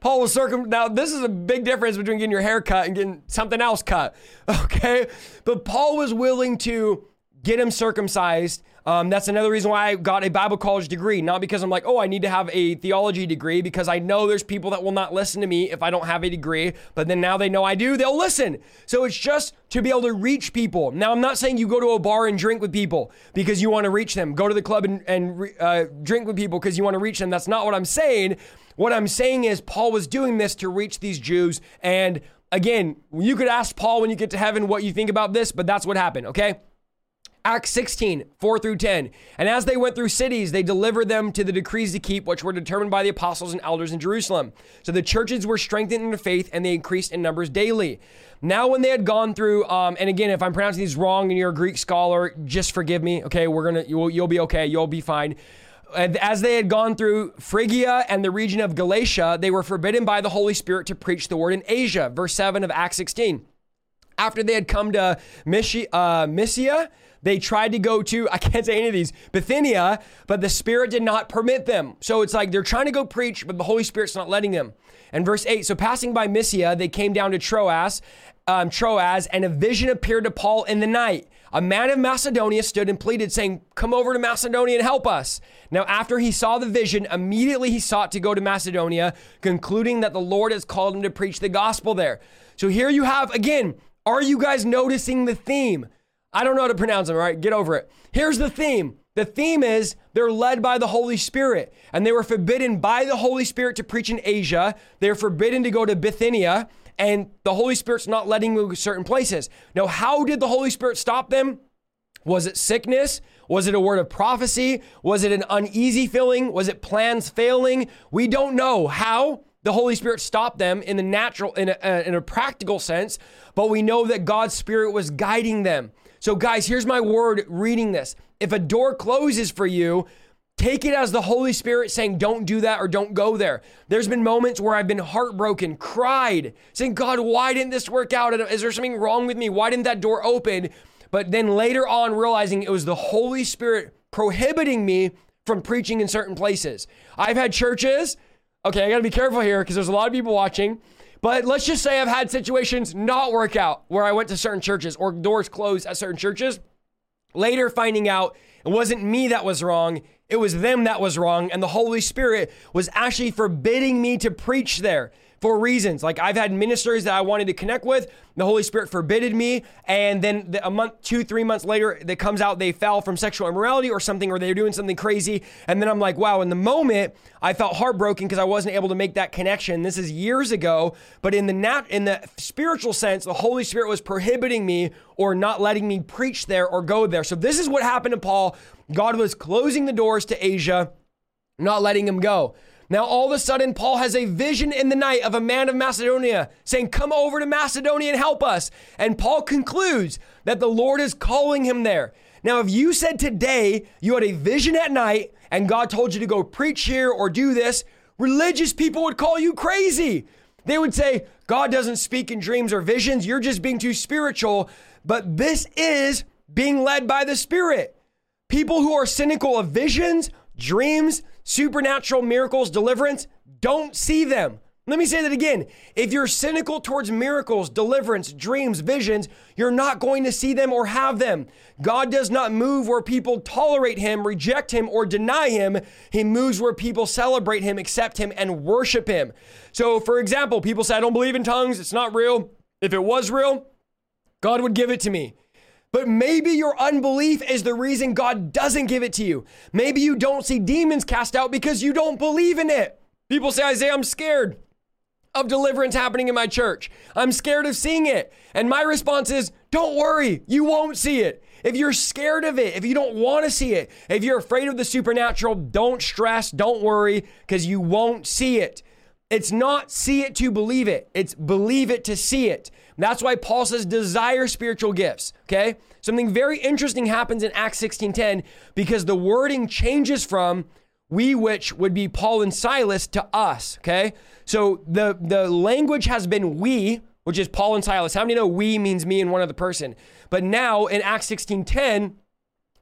Paul was circum. Now, this is a big difference between getting your hair cut and getting something else cut, okay? But Paul was willing to get him circumcised. Um, that's another reason why I got a Bible college degree, not because I'm like, oh, I need to have a theology degree, because I know there's people that will not listen to me if I don't have a degree, but then now they know I do, they'll listen. So it's just to be able to reach people. Now, I'm not saying you go to a bar and drink with people because you want to reach them. Go to the club and, and uh, drink with people because you want to reach them. That's not what I'm saying. What I'm saying is Paul was doing this to reach these Jews. And again, you could ask Paul when you get to heaven what you think about this, but that's what happened, okay? Acts sixteen, four through ten. And as they went through cities, they delivered them to the decrees to keep, which were determined by the apostles and elders in Jerusalem. So the churches were strengthened in the faith and they increased in numbers daily. Now when they had gone through, um, and again, if I'm pronouncing these wrong and you're a Greek scholar, just forgive me, okay? We're gonna, you'll, you'll be okay, you'll be fine. As they had gone through Phrygia and the region of Galatia, they were forbidden by the Holy Spirit to preach the word in Asia. Verse seven of Acts sixteen. After they had come to Mysia, uh, Mysia, they tried to go to, I can't say any of these, Bithynia, but the Spirit did not permit them. So it's like they're trying to go preach, but the Holy Spirit's not letting them. And verse eight, so passing by Mysia, they came down to Troas, um, Troas, and a vision appeared to Paul in the night. A man of Macedonia stood and pleaded, saying, come over to Macedonia and help us. Now, after he saw the vision, immediately he sought to go to Macedonia, concluding that the Lord has called him to preach the gospel there. So here you have, again, are you guys noticing the theme? I don't know how to pronounce them, all right? Get over it. Here's the theme. The theme is they're led by the Holy Spirit, and they were forbidden by the Holy Spirit to preach in Asia. They're forbidden to go to Bithynia, and the Holy Spirit's not letting them go to certain places. Now, how did the Holy Spirit stop them? Was it sickness? Was it a word of prophecy? Was it an uneasy feeling? Was it plans failing? We don't know how the Holy Spirit stopped them in the natural, in a, in a practical sense, but we know that God's Spirit was guiding them. So guys, here's my word reading this. If a door closes for you, take it as the Holy Spirit saying, don't do that or don't go there. There's been moments where I've been heartbroken, cried, saying, God, why didn't this work out? Is there something wrong with me? Why didn't that door open? But then later on realizing it was the Holy Spirit prohibiting me from preaching in certain places. I've had churches, okay, I gotta be careful here because there's a lot of people watching. But let's just say I've had situations not work out where I went to certain churches or doors closed at certain churches. Later finding out it wasn't me that was wrong. It was them that was wrong. And the Holy Spirit was actually forbidding me to preach there for reasons. Like I've had ministers that I wanted to connect with. The Holy Spirit forbidden me. And then a month, two, three months later, that comes out, they fell from sexual immorality or something, or they're doing something crazy. And then I'm like, wow, in the moment, I felt heartbroken because I wasn't able to make that connection. This is years ago, but in the nat- in the spiritual sense, the Holy Spirit was prohibiting me or not letting me preach there or go there. So this is what happened to Paul. God was closing the doors to Asia, not letting him go. Now, all of a sudden, Paul has a vision in the night of a man of Macedonia saying, come over to Macedonia and help us. And Paul concludes that the Lord is calling him there. Now, if you said today you had a vision at night and God told you to go preach here or do this, religious people would call you crazy. They would say, God doesn't speak in dreams or visions. You're just being too spiritual. But this is being led by the Spirit. People who are cynical of visions, dreams, supernatural miracles, deliverance, don't see them. Let me say that again. If you're cynical towards miracles, deliverance, dreams, visions, you're not going to see them or have them. God does not move where people tolerate him, reject him, or deny him. He moves where people celebrate him, accept him, and worship him. So, for example, people say, I don't believe in tongues. It's not real. If it was real, God would give it to me. But maybe your unbelief is the reason God doesn't give it to you. Maybe you don't see demons cast out because you don't believe in it. People say, Isaiah, I'm scared of deliverance happening in my church. I'm scared of seeing it. And my response is, don't worry, you won't see it. If you're scared of it, if you don't want to see it, if you're afraid of the supernatural, don't stress, don't worry, because you won't see it. It's not see it to believe it. It's believe it to see it. That's why Paul says desire spiritual gifts, okay? Something very interesting happens in Acts sixteen ten because the wording changes from we, which would be Paul and Silas, to us, okay? So the, the language has been we, which is Paul and Silas. How many know we means me and one other person? But now in Acts sixteen ten,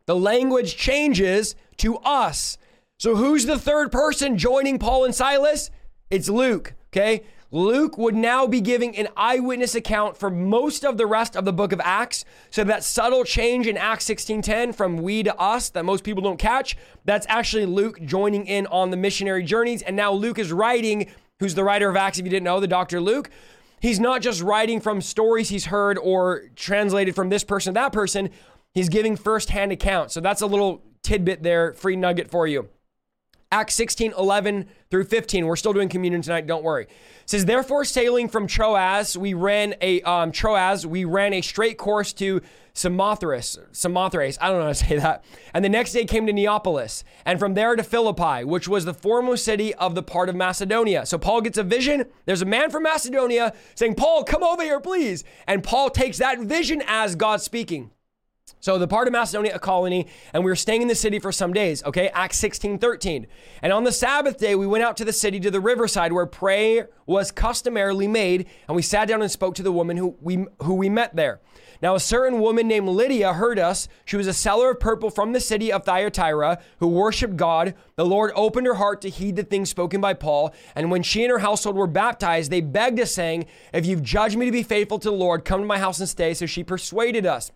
the language changes to us. So who's the third person joining Paul and Silas? It's Luke, okay? Luke would now be giving an eyewitness account for most of the rest of the book of Acts. So that subtle change in Acts sixteen ten from we to us that most people don't catch, that's actually Luke joining in on the missionary journeys. And now Luke is writing, who's the writer of Acts, if you didn't know, the Doctor Luke. He's not just writing from stories he's heard or translated from this person to that person. He's giving firsthand accounts. So that's a little tidbit there, free nugget for you. Acts sixteen eleven through fifteen. We're still doing communion tonight, don't worry. It says, therefore, sailing from Troas, we ran a um, Troas, we ran a straight course to Samothrace, Samothrace, I don't know how to say that. And the next day came to Neapolis, and from there to Philippi, which was the foremost city of the part of Macedonia. So Paul gets a vision. There's a man from Macedonia saying, Paul, come over here, please. And Paul takes that vision as God speaking. So the part of Macedonia, a colony, and we were staying in the city for some days, okay? Acts sixteen thirteen. And on the Sabbath day, we went out to the city to the riverside where prayer was customarily made, and we sat down and spoke to the woman who we who we met there. Now a certain woman named Lydia heard us. She was a seller of purple from the city of Thyatira, who worshiped God. The Lord opened her heart to heed the things spoken by Paul, and when she and her household were baptized, they begged us, saying, if you've judged me to be faithful to the Lord, come to my house and stay. So she persuaded us.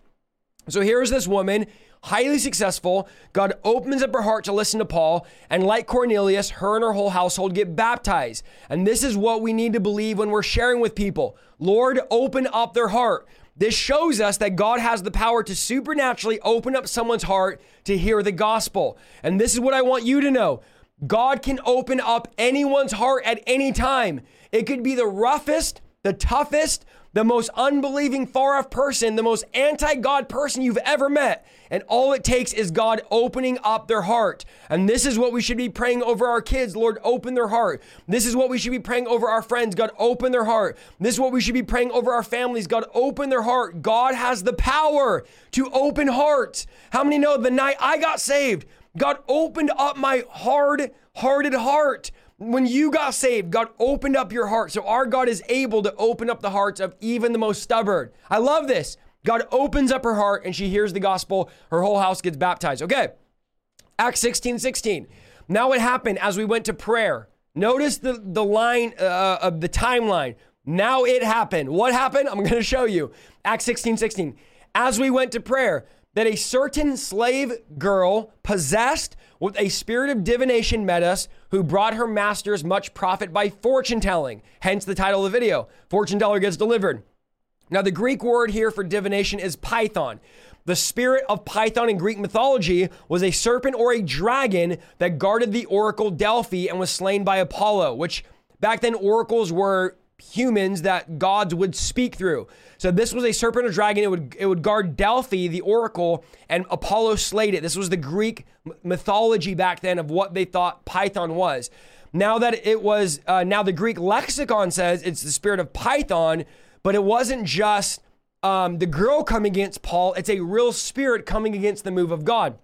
So here's this woman, highly successful. God opens up her heart to listen to Paul, and like Cornelius, her and her whole household get baptized. And this is what we need to believe when we're sharing with people. Lord, open up their heart. This shows us that God has the power to supernaturally open up someone's heart to hear the gospel. And this is what I want you to know. God can open up anyone's heart at any time. It could be the roughest, the toughest, the most unbelieving, far-off person, the most anti-God person you've ever met. And all it takes is God opening up their heart. And this is what we should be praying over our kids. Lord, open their heart. This is what we should be praying over our friends. God, open their heart. This is what we should be praying over our families. God, open their heart. God has the power to open hearts. How many know the night I got saved, God opened up my hard-hearted heart. When you got saved, God opened up your heart. So our God is able to open up the hearts of even the most stubborn. I love this. God opens up her heart and she hears the gospel. Her whole house gets baptized. Okay. Acts sixteen sixteen. Now it happened as we went to prayer. Notice the, the line uh, of the timeline. Now it happened. What happened? I'm going to show you. Acts sixteen sixteen. As we went to prayer, that a certain slave girl possessed with a spirit of divination met us, who brought her masters much profit by fortune telling. Hence the title of the video, Fortune Teller Gets Delivered. Now the Greek word here for divination is Python. The spirit of Python in Greek mythology was a serpent or a dragon that guarded the oracle Delphi and was slain by Apollo, which back then oracles were humans that gods would speak through. So this was a serpent or dragon. It would it would guard Delphi, the oracle, and Apollo slayed it. This was the Greek mythology back then of what they thought Python was. Now that it was, uh, now the Greek lexicon says it's the spirit of Python, but it wasn't just um, the girl coming against Paul. It's a real spirit coming against the move of God.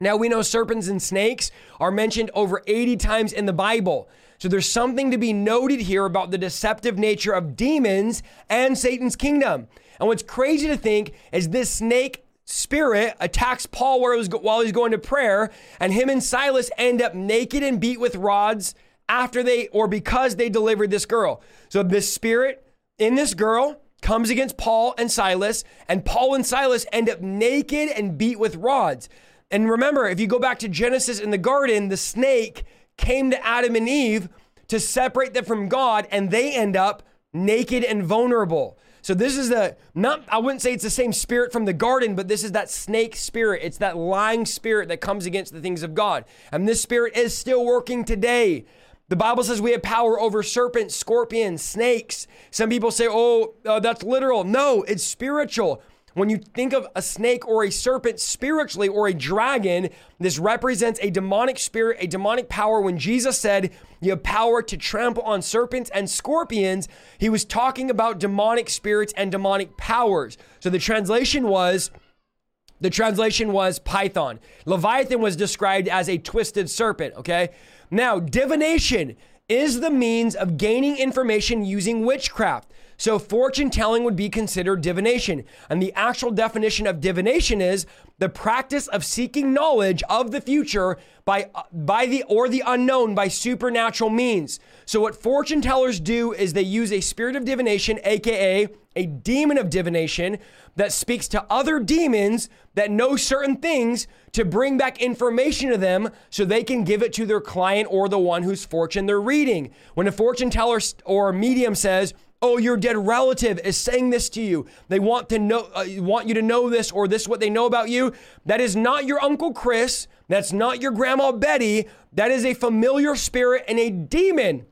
Now we know serpents and snakes are mentioned over eighty times in the Bible. So there's something to be noted here about the deceptive nature of demons and Satan's kingdom. And what's crazy to think is this snake spirit attacks Paul while he's going to prayer, and him and Silas end up naked and beat with rods after they, or because they delivered this girl. So this spirit in this girl comes against Paul and Silas, and Paul and Silas end up naked and beat with rods. And remember, if you go back to Genesis in the garden, the snake came to Adam and Eve to separate them from God, and they end up naked and vulnerable. So this is the, not, I wouldn't say it's the same spirit from the garden, but this is that snake spirit. It's that lying spirit that comes against the things of God. And this spirit is still working today. The Bible says we have power over serpents, scorpions, snakes. Some people say, oh, uh, that's literal. No, it's spiritual. When you think of a snake or a serpent spiritually or a dragon, this represents a demonic spirit, a demonic power. When Jesus said you have power to trample on serpents and scorpions, he was talking about demonic spirits and demonic powers. So the translation was, the translation was Python. Leviathan was described as a twisted serpent, okay? Now, divination is the means of gaining information using witchcraft. So fortune telling would be considered divination. And the actual definition of divination is the practice of seeking knowledge of the future by, by the, or the unknown by supernatural means. So what fortune tellers do is they use a spirit of divination, A K A a demon of divination, that speaks to other demons that know certain things to bring back information to them so they can give it to their client or the one whose fortune they're reading. When a fortune teller or medium says, oh, your dead relative is saying this to you, they want to know, uh, want you to know this, or this is what they know about you, that is not your Uncle Chris. That's not your Grandma Betty. That is a familiar spirit and a demon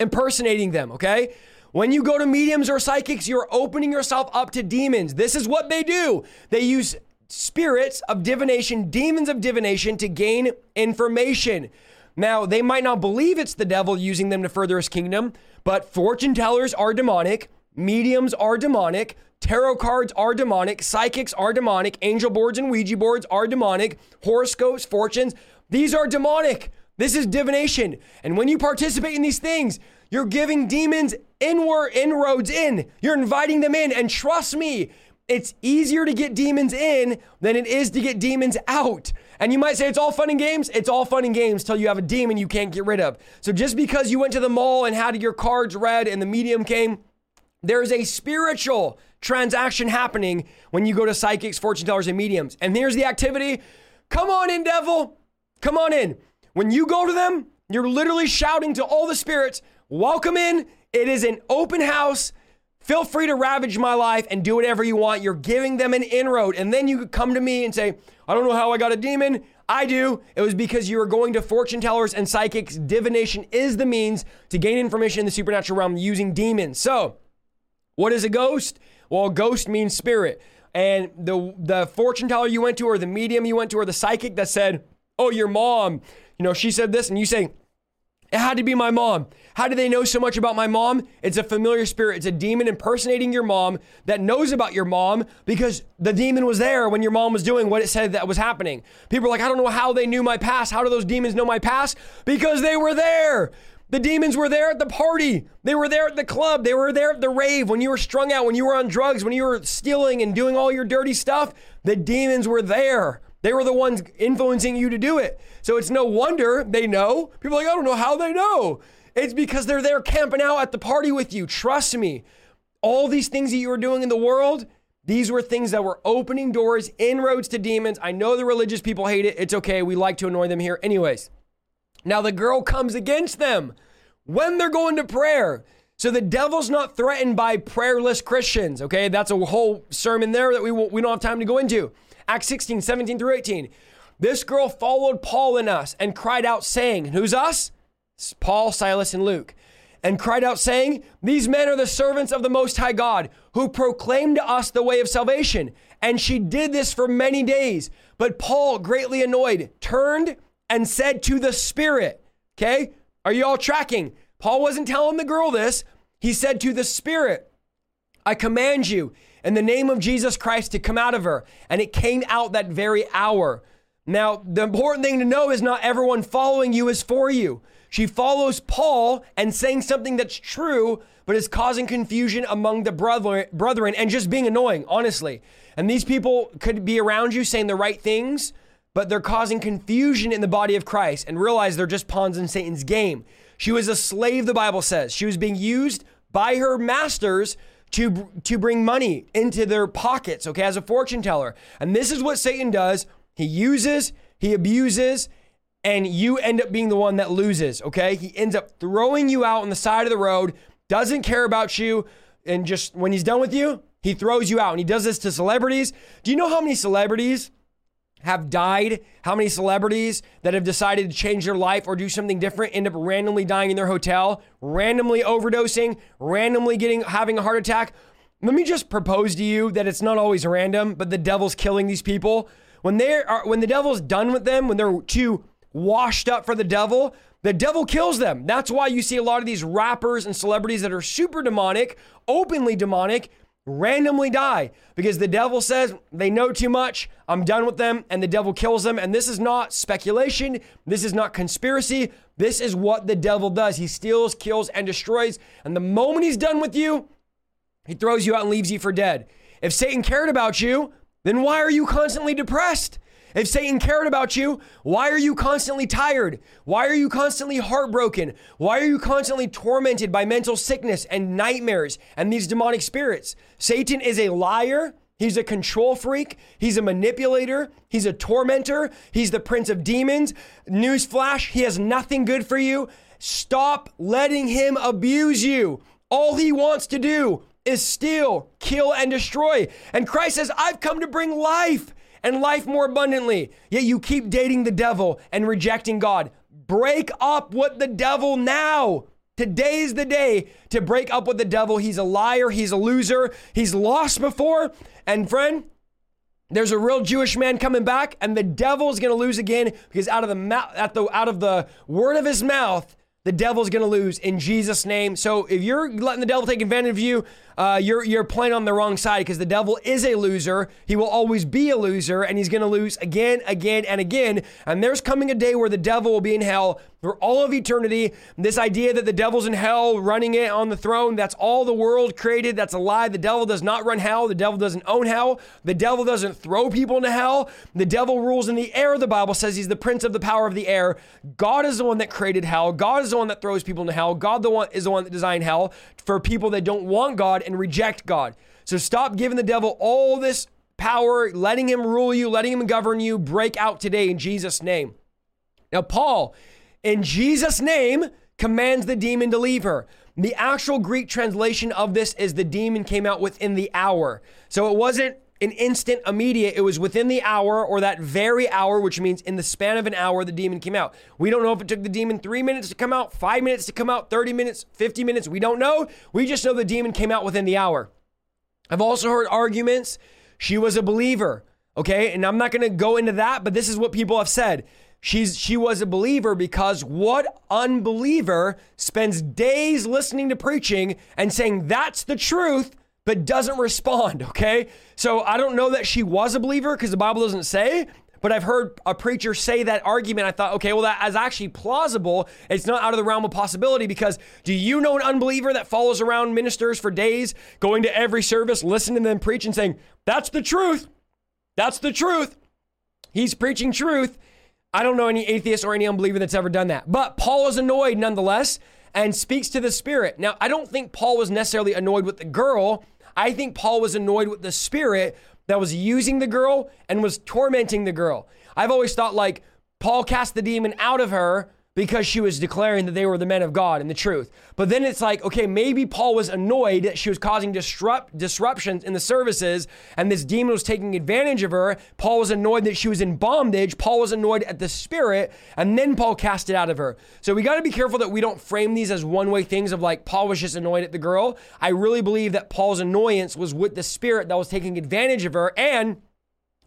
impersonating them, okay? When you go to mediums or psychics, you're opening yourself up to demons. This is what they do. They use spirits of divination, demons of divination to gain information. Now, they might not believe it's the devil using them to further his kingdom, but fortune tellers are demonic, mediums are demonic, tarot cards are demonic, psychics are demonic, angel boards and Ouija boards are demonic, horoscopes, fortunes, these are demonic. This is divination. And when you participate in these things, you're giving demons inward inroads in. You're inviting them in. And trust me, it's easier to get demons in than it is to get demons out. And you might say it's all fun and games. It's all fun and games till you have a demon you can't get rid of. So just because you went to the mall and had your cards read and the medium came, there is a spiritual transaction happening when you go to psychics, fortune tellers, and mediums. And here's the activity. Come on in, devil. Come on in. When you go to them, you're literally shouting to all the spirits, welcome in. It is an open house. Feel free to ravage my life and do whatever you want. You're giving them an inroad. And then you come to me and say, I don't know how I got a demon. I do. It was because you were going to fortune tellers and psychics. Divination is the means to gain information in the supernatural realm using demons. So what is a ghost? Well, ghost means spirit. And the, the fortune teller you went to, or the medium you went to, or the psychic that said, oh, your mom, you know, she said this, and you say, it had to be my mom. How do they know so much about my mom? It's a familiar spirit. It's a demon impersonating your mom that knows about your mom because the demon was there when your mom was doing what it said that was happening. People are like, I don't know how they knew my past. How do those demons know my past? Because they were there. The demons were there at the party. They were there at the club. They were there at the rave when you were strung out, when you were on drugs, when you were stealing and doing all your dirty stuff. The demons were there. They were the ones influencing you to do it. So it's no wonder they know. People are like, I don't know how they know. It's because they're there camping out at the party with you. Trust me. All these things that you were doing in the world, these were things that were opening doors, inroads to demons. I know the religious people hate it. It's okay. We like to annoy them here. Anyways, now the girl comes against them when they're going to prayer. So the devil's not threatened by prayerless Christians. Okay, that's a whole sermon there that we won't, we don't have time to go into. Acts sixteen, seventeen through eighteen. This girl followed Paul and us and cried out saying, who's us? It's Paul, Silas, and Luke. And cried out saying, these men are the servants of the Most High God who proclaimed to us the way of salvation. And she did this for many days. But Paul, greatly annoyed, turned and said to the spirit, okay, are you all tracking? Paul wasn't telling the girl this. He said to the spirit, I command you in the name of Jesus Christ to come out of her. And it came out that very hour. Now, the important thing to know is not everyone following you is for you. She follows Paul and saying something that's true, but is causing confusion among the brethren and just being annoying, honestly. And these people could be around you saying the right things, but they're causing confusion in the body of Christ, and realize they're just pawns in Satan's game. She was a slave, the Bible says. She was being used by her masters to, to bring money into their pockets, okay, as a fortune teller. And this is what Satan does. He uses, he abuses, and you end up being the one that loses, okay? He ends up throwing you out on the side of the road, doesn't care about you, and just when he's done with you, he throws you out. And he does this to celebrities. Do you know how many celebrities have died? How many celebrities that have decided to change their life or do something different end up randomly dying in their hotel, randomly overdosing, randomly getting having a heart attack? Let me just propose to you that it's not always random, but the devil's killing these people. When they are, when the devil's done with them, when they're too washed up for the devil, the devil kills them. That's why you see a lot of these rappers and celebrities that are super demonic, openly demonic, randomly die, because the devil says they know too much, I'm done with them, and the devil kills them. And this is not speculation. This is not conspiracy. This is what the devil does. He steals, kills, and destroys. And the moment he's done with you, he throws you out and leaves you for dead. If Satan cared about you, then why are you constantly depressed? If Satan cared about you, why are you constantly tired? Why are you constantly heartbroken? Why are you constantly tormented by mental sickness and nightmares and these demonic spirits? Satan is a liar. He's a control freak. He's a manipulator. He's a tormentor. He's the prince of demons. Newsflash, he has nothing good for you. Stop letting him abuse you. All he wants to do is steal, kill, and destroy. And Christ says, I've come to bring life, and life more abundantly. Yet you keep dating the devil and rejecting God. Break up with the devil now. Today's the day to break up with the devil. He's a liar. He's a loser. He's lost before. And friend, there's a real Jewish man coming back, and the devil's going to lose again, because out of the mouth, at the out of the word of his mouth, the devil's going to lose in Jesus' name. So if you're letting the devil take advantage of you, uh, you're you're playing on the wrong side, because the devil is a loser. He will always be a loser, and he's going to lose again, again, and again. And there's coming a day where the devil will be in hell for all of eternity. This idea that the devil's in hell running it on the throne, that's all the world created. That's a lie. The devil does not run hell. The devil doesn't own hell. The devil doesn't throw people into hell. The devil rules in the air. The Bible says he's the prince of the power of the air. God is the one that created hell. God is the one that throws people into hell. God the one is the one that designed hell for people that don't want God and reject God. So stop giving the devil all this power, letting him rule you, letting him govern you. Break out today in Jesus' name. Now, Paul, in Jesus' name, commands the demon to leave her. The actual Greek translation of this is the demon came out within the hour. So it wasn't an instant, immediate. It was within the hour, or that very hour, which means in the span of an hour, the demon came out. We don't know if it took the demon three minutes to come out, five minutes to come out, thirty minutes, fifty minutes. We don't know. We just know the demon came out within the hour. I've also heard arguments. She was a believer. Okay. And I'm not going to go into that, but this is what people have said. She's, she was a believer because what unbeliever spends days listening to preaching and saying, that's the truth, but doesn't respond, okay? So I don't know that she was a believer, because the Bible doesn't say, but I've heard a preacher say that argument. I thought, okay, well, that is actually plausible. It's not out of the realm of possibility, because do you know an unbeliever that follows around ministers for days, going to every service, listening to them preach and saying, that's the truth, that's the truth, he's preaching truth? I don't know any atheist or any unbeliever that's ever done that. But Paul is annoyed nonetheless and speaks to the spirit. Now, I don't think Paul was necessarily annoyed with the girl. I think Paul was annoyed with the spirit that was using the girl and was tormenting the girl. I've always thought, like, Paul cast the demon out of her because she was declaring that they were the men of God and the truth. But then it's like, okay, maybe Paul was annoyed that she was causing disrupt disruptions in the services and this demon was taking advantage of her. Paul was annoyed that she was in bondage. Paul was annoyed at the spirit, and then Paul cast it out of her. So we got to be careful that we don't frame these as one-way things of like, Paul was just annoyed at the girl. I really believe that Paul's annoyance was with the spirit that was taking advantage of her. And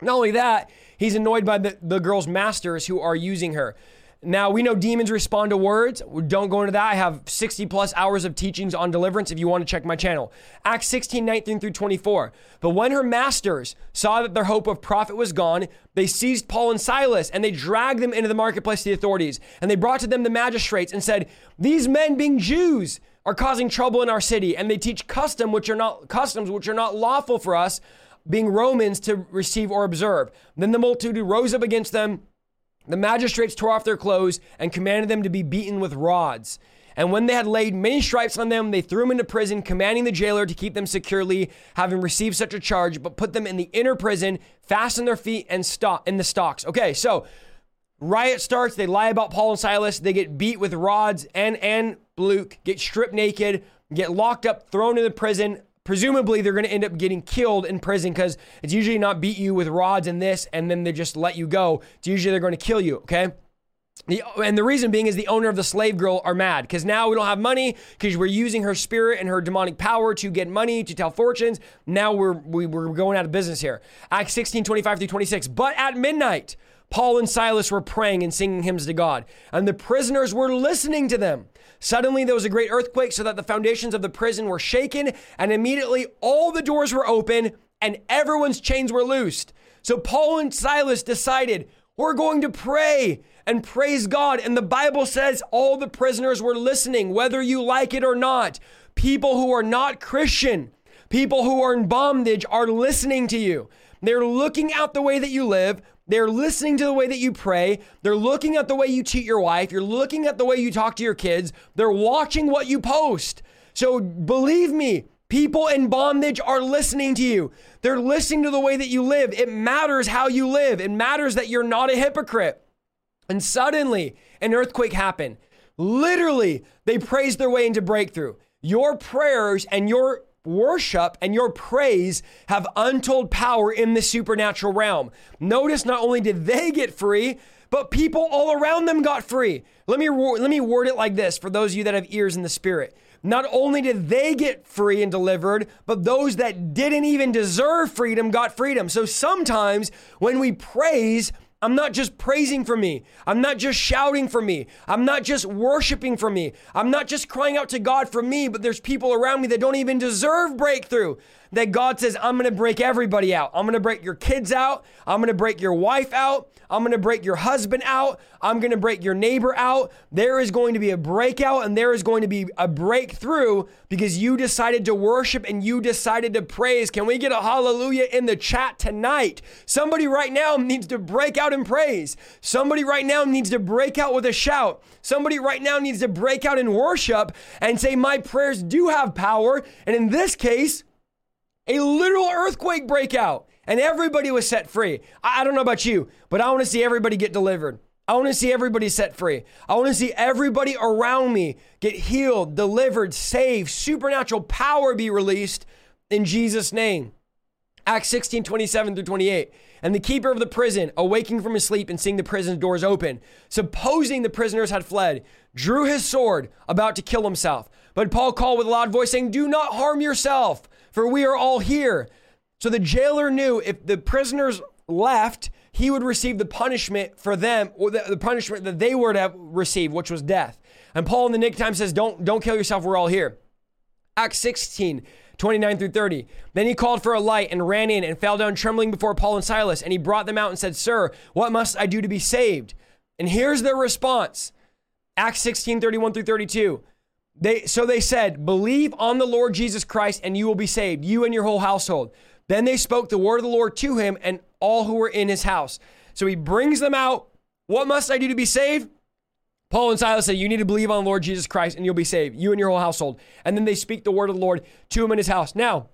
not only that, he's annoyed by the, the girl's masters who are using her. Now, we know demons respond to words. Don't go into that. I have sixty plus hours of teachings on deliverance if you want to check my channel. Acts sixteen, nineteen through twenty-four. But when her masters saw that their hope of profit was gone, they seized Paul and Silas, and they dragged them into the marketplace to the authorities. And they brought to them the magistrates and said, these men, being Jews, are causing trouble in our city, and they teach custom which are not, customs which are not lawful for us, being Romans, to receive or observe. Then the multitude rose up against them. The magistrates tore off their clothes and commanded them to be beaten with rods. And when they had laid many stripes on them, they threw them into prison, commanding the jailer to keep them securely, having received such a charge, but put them in the inner prison, fastened their feet and stock in the stocks. Okay, so riot starts. They lie about Paul and Silas. They get beat with rods, and, and Luke, get stripped naked. get locked up, thrown into prison. Presumably they're going to end up getting killed in prison because it's usually not beat you with rods and this, and then they just let you go. It's usually they're going to kill you, okay? The, and the reason being is the owner of the slave girl are mad because now we don't have money because we're using her spirit and her demonic power to get money, to tell fortunes. Now we're, we, we're going out of business here. Acts sixteen, twenty-five through twenty-six. But at midnight, Paul and Silas were praying and singing hymns to God, and the prisoners were listening to them. Suddenly there was a great earthquake so that the foundations of the prison were shaken, and immediately all the doors were open and everyone's chains were loosed. So Paul and Silas decided, we're going to pray and praise God. And the Bible says all the prisoners were listening, whether you like it or not. People who are not Christian, people who are in bondage are listening to you. They're looking out the way that you live. They're listening to the way that you pray. They're looking at the way you cheat your wife. You're looking at the way you talk to your kids. They're watching what you post. So believe me, people in bondage are listening to you. They're listening to the way that you live. It matters how you live. It matters that you're not a hypocrite. And suddenly an earthquake happened. Literally, they praised their way into breakthrough. Your prayers and your worship and your praise have untold power in the supernatural realm. Notice not only did they get free, but people all around them got free. Let me let me word it like this for those of you that have ears in the spirit. Not only did they get free and delivered, but those that didn't even deserve freedom got freedom. So sometimes when we praise, I'm not just praising for me. I'm not just shouting for me. I'm not just worshiping for me. I'm not just crying out to God for me, but there's people around me that don't even deserve breakthrough. That God says, I'm going to break everybody out. I'm going to break your kids out. I'm going to break your wife out. I'm going to break your husband out. I'm going to break your neighbor out. There is going to be a breakout and there is going to be a breakthrough because you decided to worship and you decided to praise. Can we get a hallelujah in the chat tonight? Somebody right now needs to break out in praise. Somebody right now needs to break out with a shout. Somebody right now needs to break out in worship and say, my prayers do have power. And in this case, a literal earthquake breakout. And everybody was set free. I don't know about you, but I want to see everybody get delivered. I want to see everybody set free. I want to see everybody around me get healed, delivered, saved, supernatural power be released in Jesus' name. Acts sixteen, twenty-seven through twenty-eight. And the keeper of the prison, awaking from his sleep and seeing the prison doors open, supposing the prisoners had fled, drew his sword, about to kill himself. But Paul called with a loud voice, saying, do not harm yourself, for we are all here. So the jailer knew if the prisoners left, he would receive the punishment for them, or the, the punishment that they were to have received, which was death. And Paul in the nick of time says, don't, don't kill yourself, we're all here. Acts sixteen, twenty-nine through thirty. Then he called for a light and ran in and fell down trembling before Paul and Silas. And he brought them out and said, sir, what must I do to be saved? And here's their response. Acts sixteen, thirty-one through thirty-two. They, so they said, believe on the Lord Jesus Christ and you will be saved, you and your whole household. Then they spoke the word of the Lord to him and all who were in his house. So he brings them out. What must I do to be saved? Paul and Silas said, you need to believe on the Lord Jesus Christ and you'll be saved, you and your whole household. And then they speak the word of the Lord to him in his house. Now,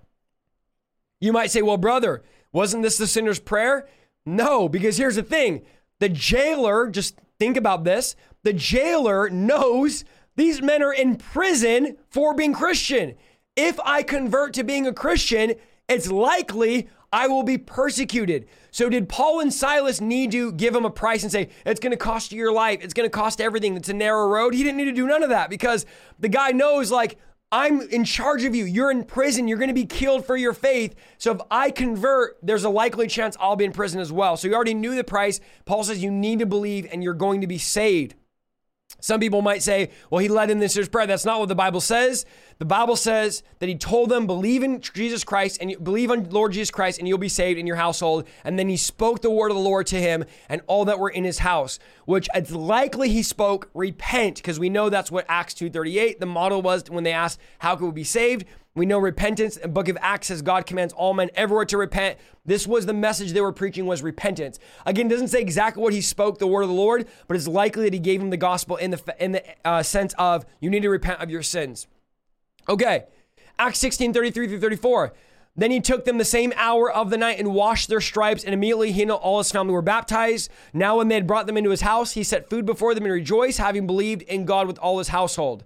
you might say, well, brother, wasn't this the sinner's prayer? No, because here's the thing. The jailer, just think about this. The jailer knows these men are in prison for being Christian. If I convert to being a Christian, it's likely I will be persecuted. So did Paul and Silas need to give him a price and say, it's going to cost you your life. It's going to cost everything. It's a narrow road. He didn't need to do none of that because the guy knows, like, I'm in charge of you. You're in prison. You're going to be killed for your faith. So if I convert, there's a likely chance I'll be in prison as well. So you already knew the price. Paul says you need to believe and you're going to be saved. Some people might say, well, he led in this year's prayer. That's not what the Bible says. The Bible says that he told them, believe in Jesus Christ and you, believe on Lord Jesus Christ and you'll be saved in your household. And then he spoke the word of the Lord to him and all that were in his house, which it's likely he spoke repent, because we know that's what Acts two thirty-eight, the model was when they asked, how could we be saved? We know repentance. And Book of Acts says God commands all men everywhere to repent. This was the message they were preaching, was repentance. Again, it doesn't say exactly what he spoke, the word of the Lord, but it's likely that he gave him the gospel in the in the uh, sense of you need to repent of your sins. Okay, Acts sixteen, thirty-three through thirty-four. Then he took them the same hour of the night and washed their stripes, and immediately he and all his family were baptized. Now when they had brought them into his house, he set food before them and rejoiced, having believed in God with all his household.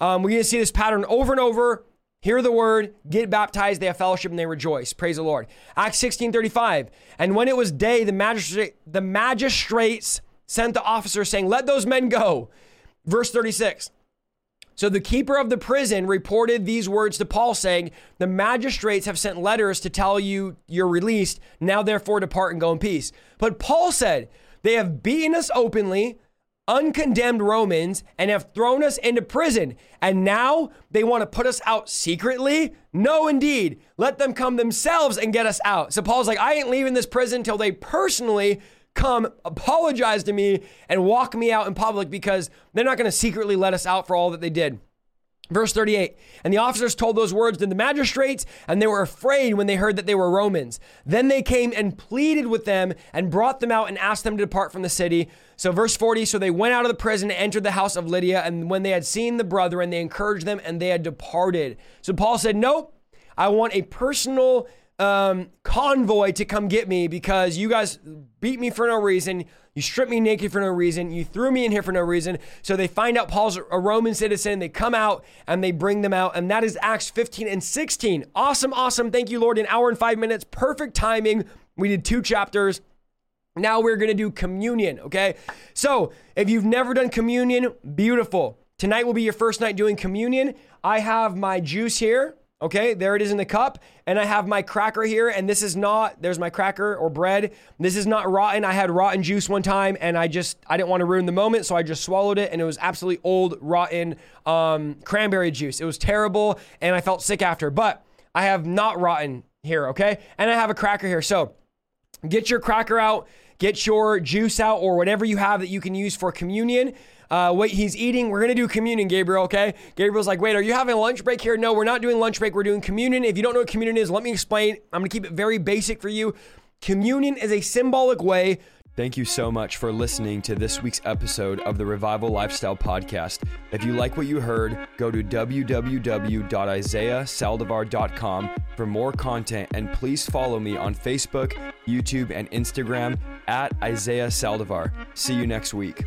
Um, we're going to see this pattern over and over. Hear the word, get baptized, they have fellowship, and they rejoice. Praise the Lord. Acts sixteen thirty-five. And when it was day, the magistrate, the magistrates sent the officers, saying, let those men go. Verse thirty-six. So the keeper of the prison reported these words to Paul, saying, the magistrates have sent letters to tell you you're released. Now, therefore, depart and go in peace. But Paul said, they have beaten us openly, uncondemned Romans, and have thrown us into prison. And now they want to put us out secretly? No, indeed. Let them come themselves and get us out. So Paul's like, I ain't leaving this prison till they personally come apologize to me and walk me out in public, because they're not going to secretly let us out for all that they did. Verse thirty-eight, and the officers told those words to the magistrates, and they were afraid when they heard that they were Romans. Then they came and pleaded with them and brought them out and asked them to depart from the city. So verse forty, so they went out of the prison and entered the house of Lydia, and when they had seen the brethren, they encouraged them, and they had departed. So Paul said, nope, I want a personal Um, convoy to come get me, because you guys beat me for no reason. You stripped me naked for no reason. You threw me in here for no reason. So they find out Paul's a Roman citizen. They come out and they bring them out. And that is Acts fifteen and sixteen. Awesome. Awesome. Thank you, Lord. An hour and five minutes. Perfect timing. We did two chapters. Now we're going to do communion. Okay. So if you've never done communion, beautiful. Tonight will be your first night doing communion. I have my juice here. Okay, there it is in the cup. And I have my cracker here. And this is not, there's my cracker or bread. This is not rotten. I had rotten juice one time and I just, I didn't want to ruin the moment. So I just swallowed it, and it was absolutely old, rotten um, cranberry juice. It was terrible and I felt sick after. But I have not rotten here, okay? And I have a cracker here. So get your cracker out, get your juice out, or whatever you have that you can use for communion. Uh, wait, he's eating. We're going to do communion, Gabriel, okay? Gabriel's like, wait, are you having a lunch break here? No, we're not doing lunch break. We're doing communion. If you don't know what communion is, let me explain. I'm going to keep it very basic for you. Communion is a symbolic way. Thank you so much for listening to this week's episode of the Revival Lifestyle Podcast. If you like what you heard, go to w w w dot isaiah saldivar dot com for more content, and please follow me on Facebook, YouTube, and Instagram at Isaiah Saldivar. See you next week.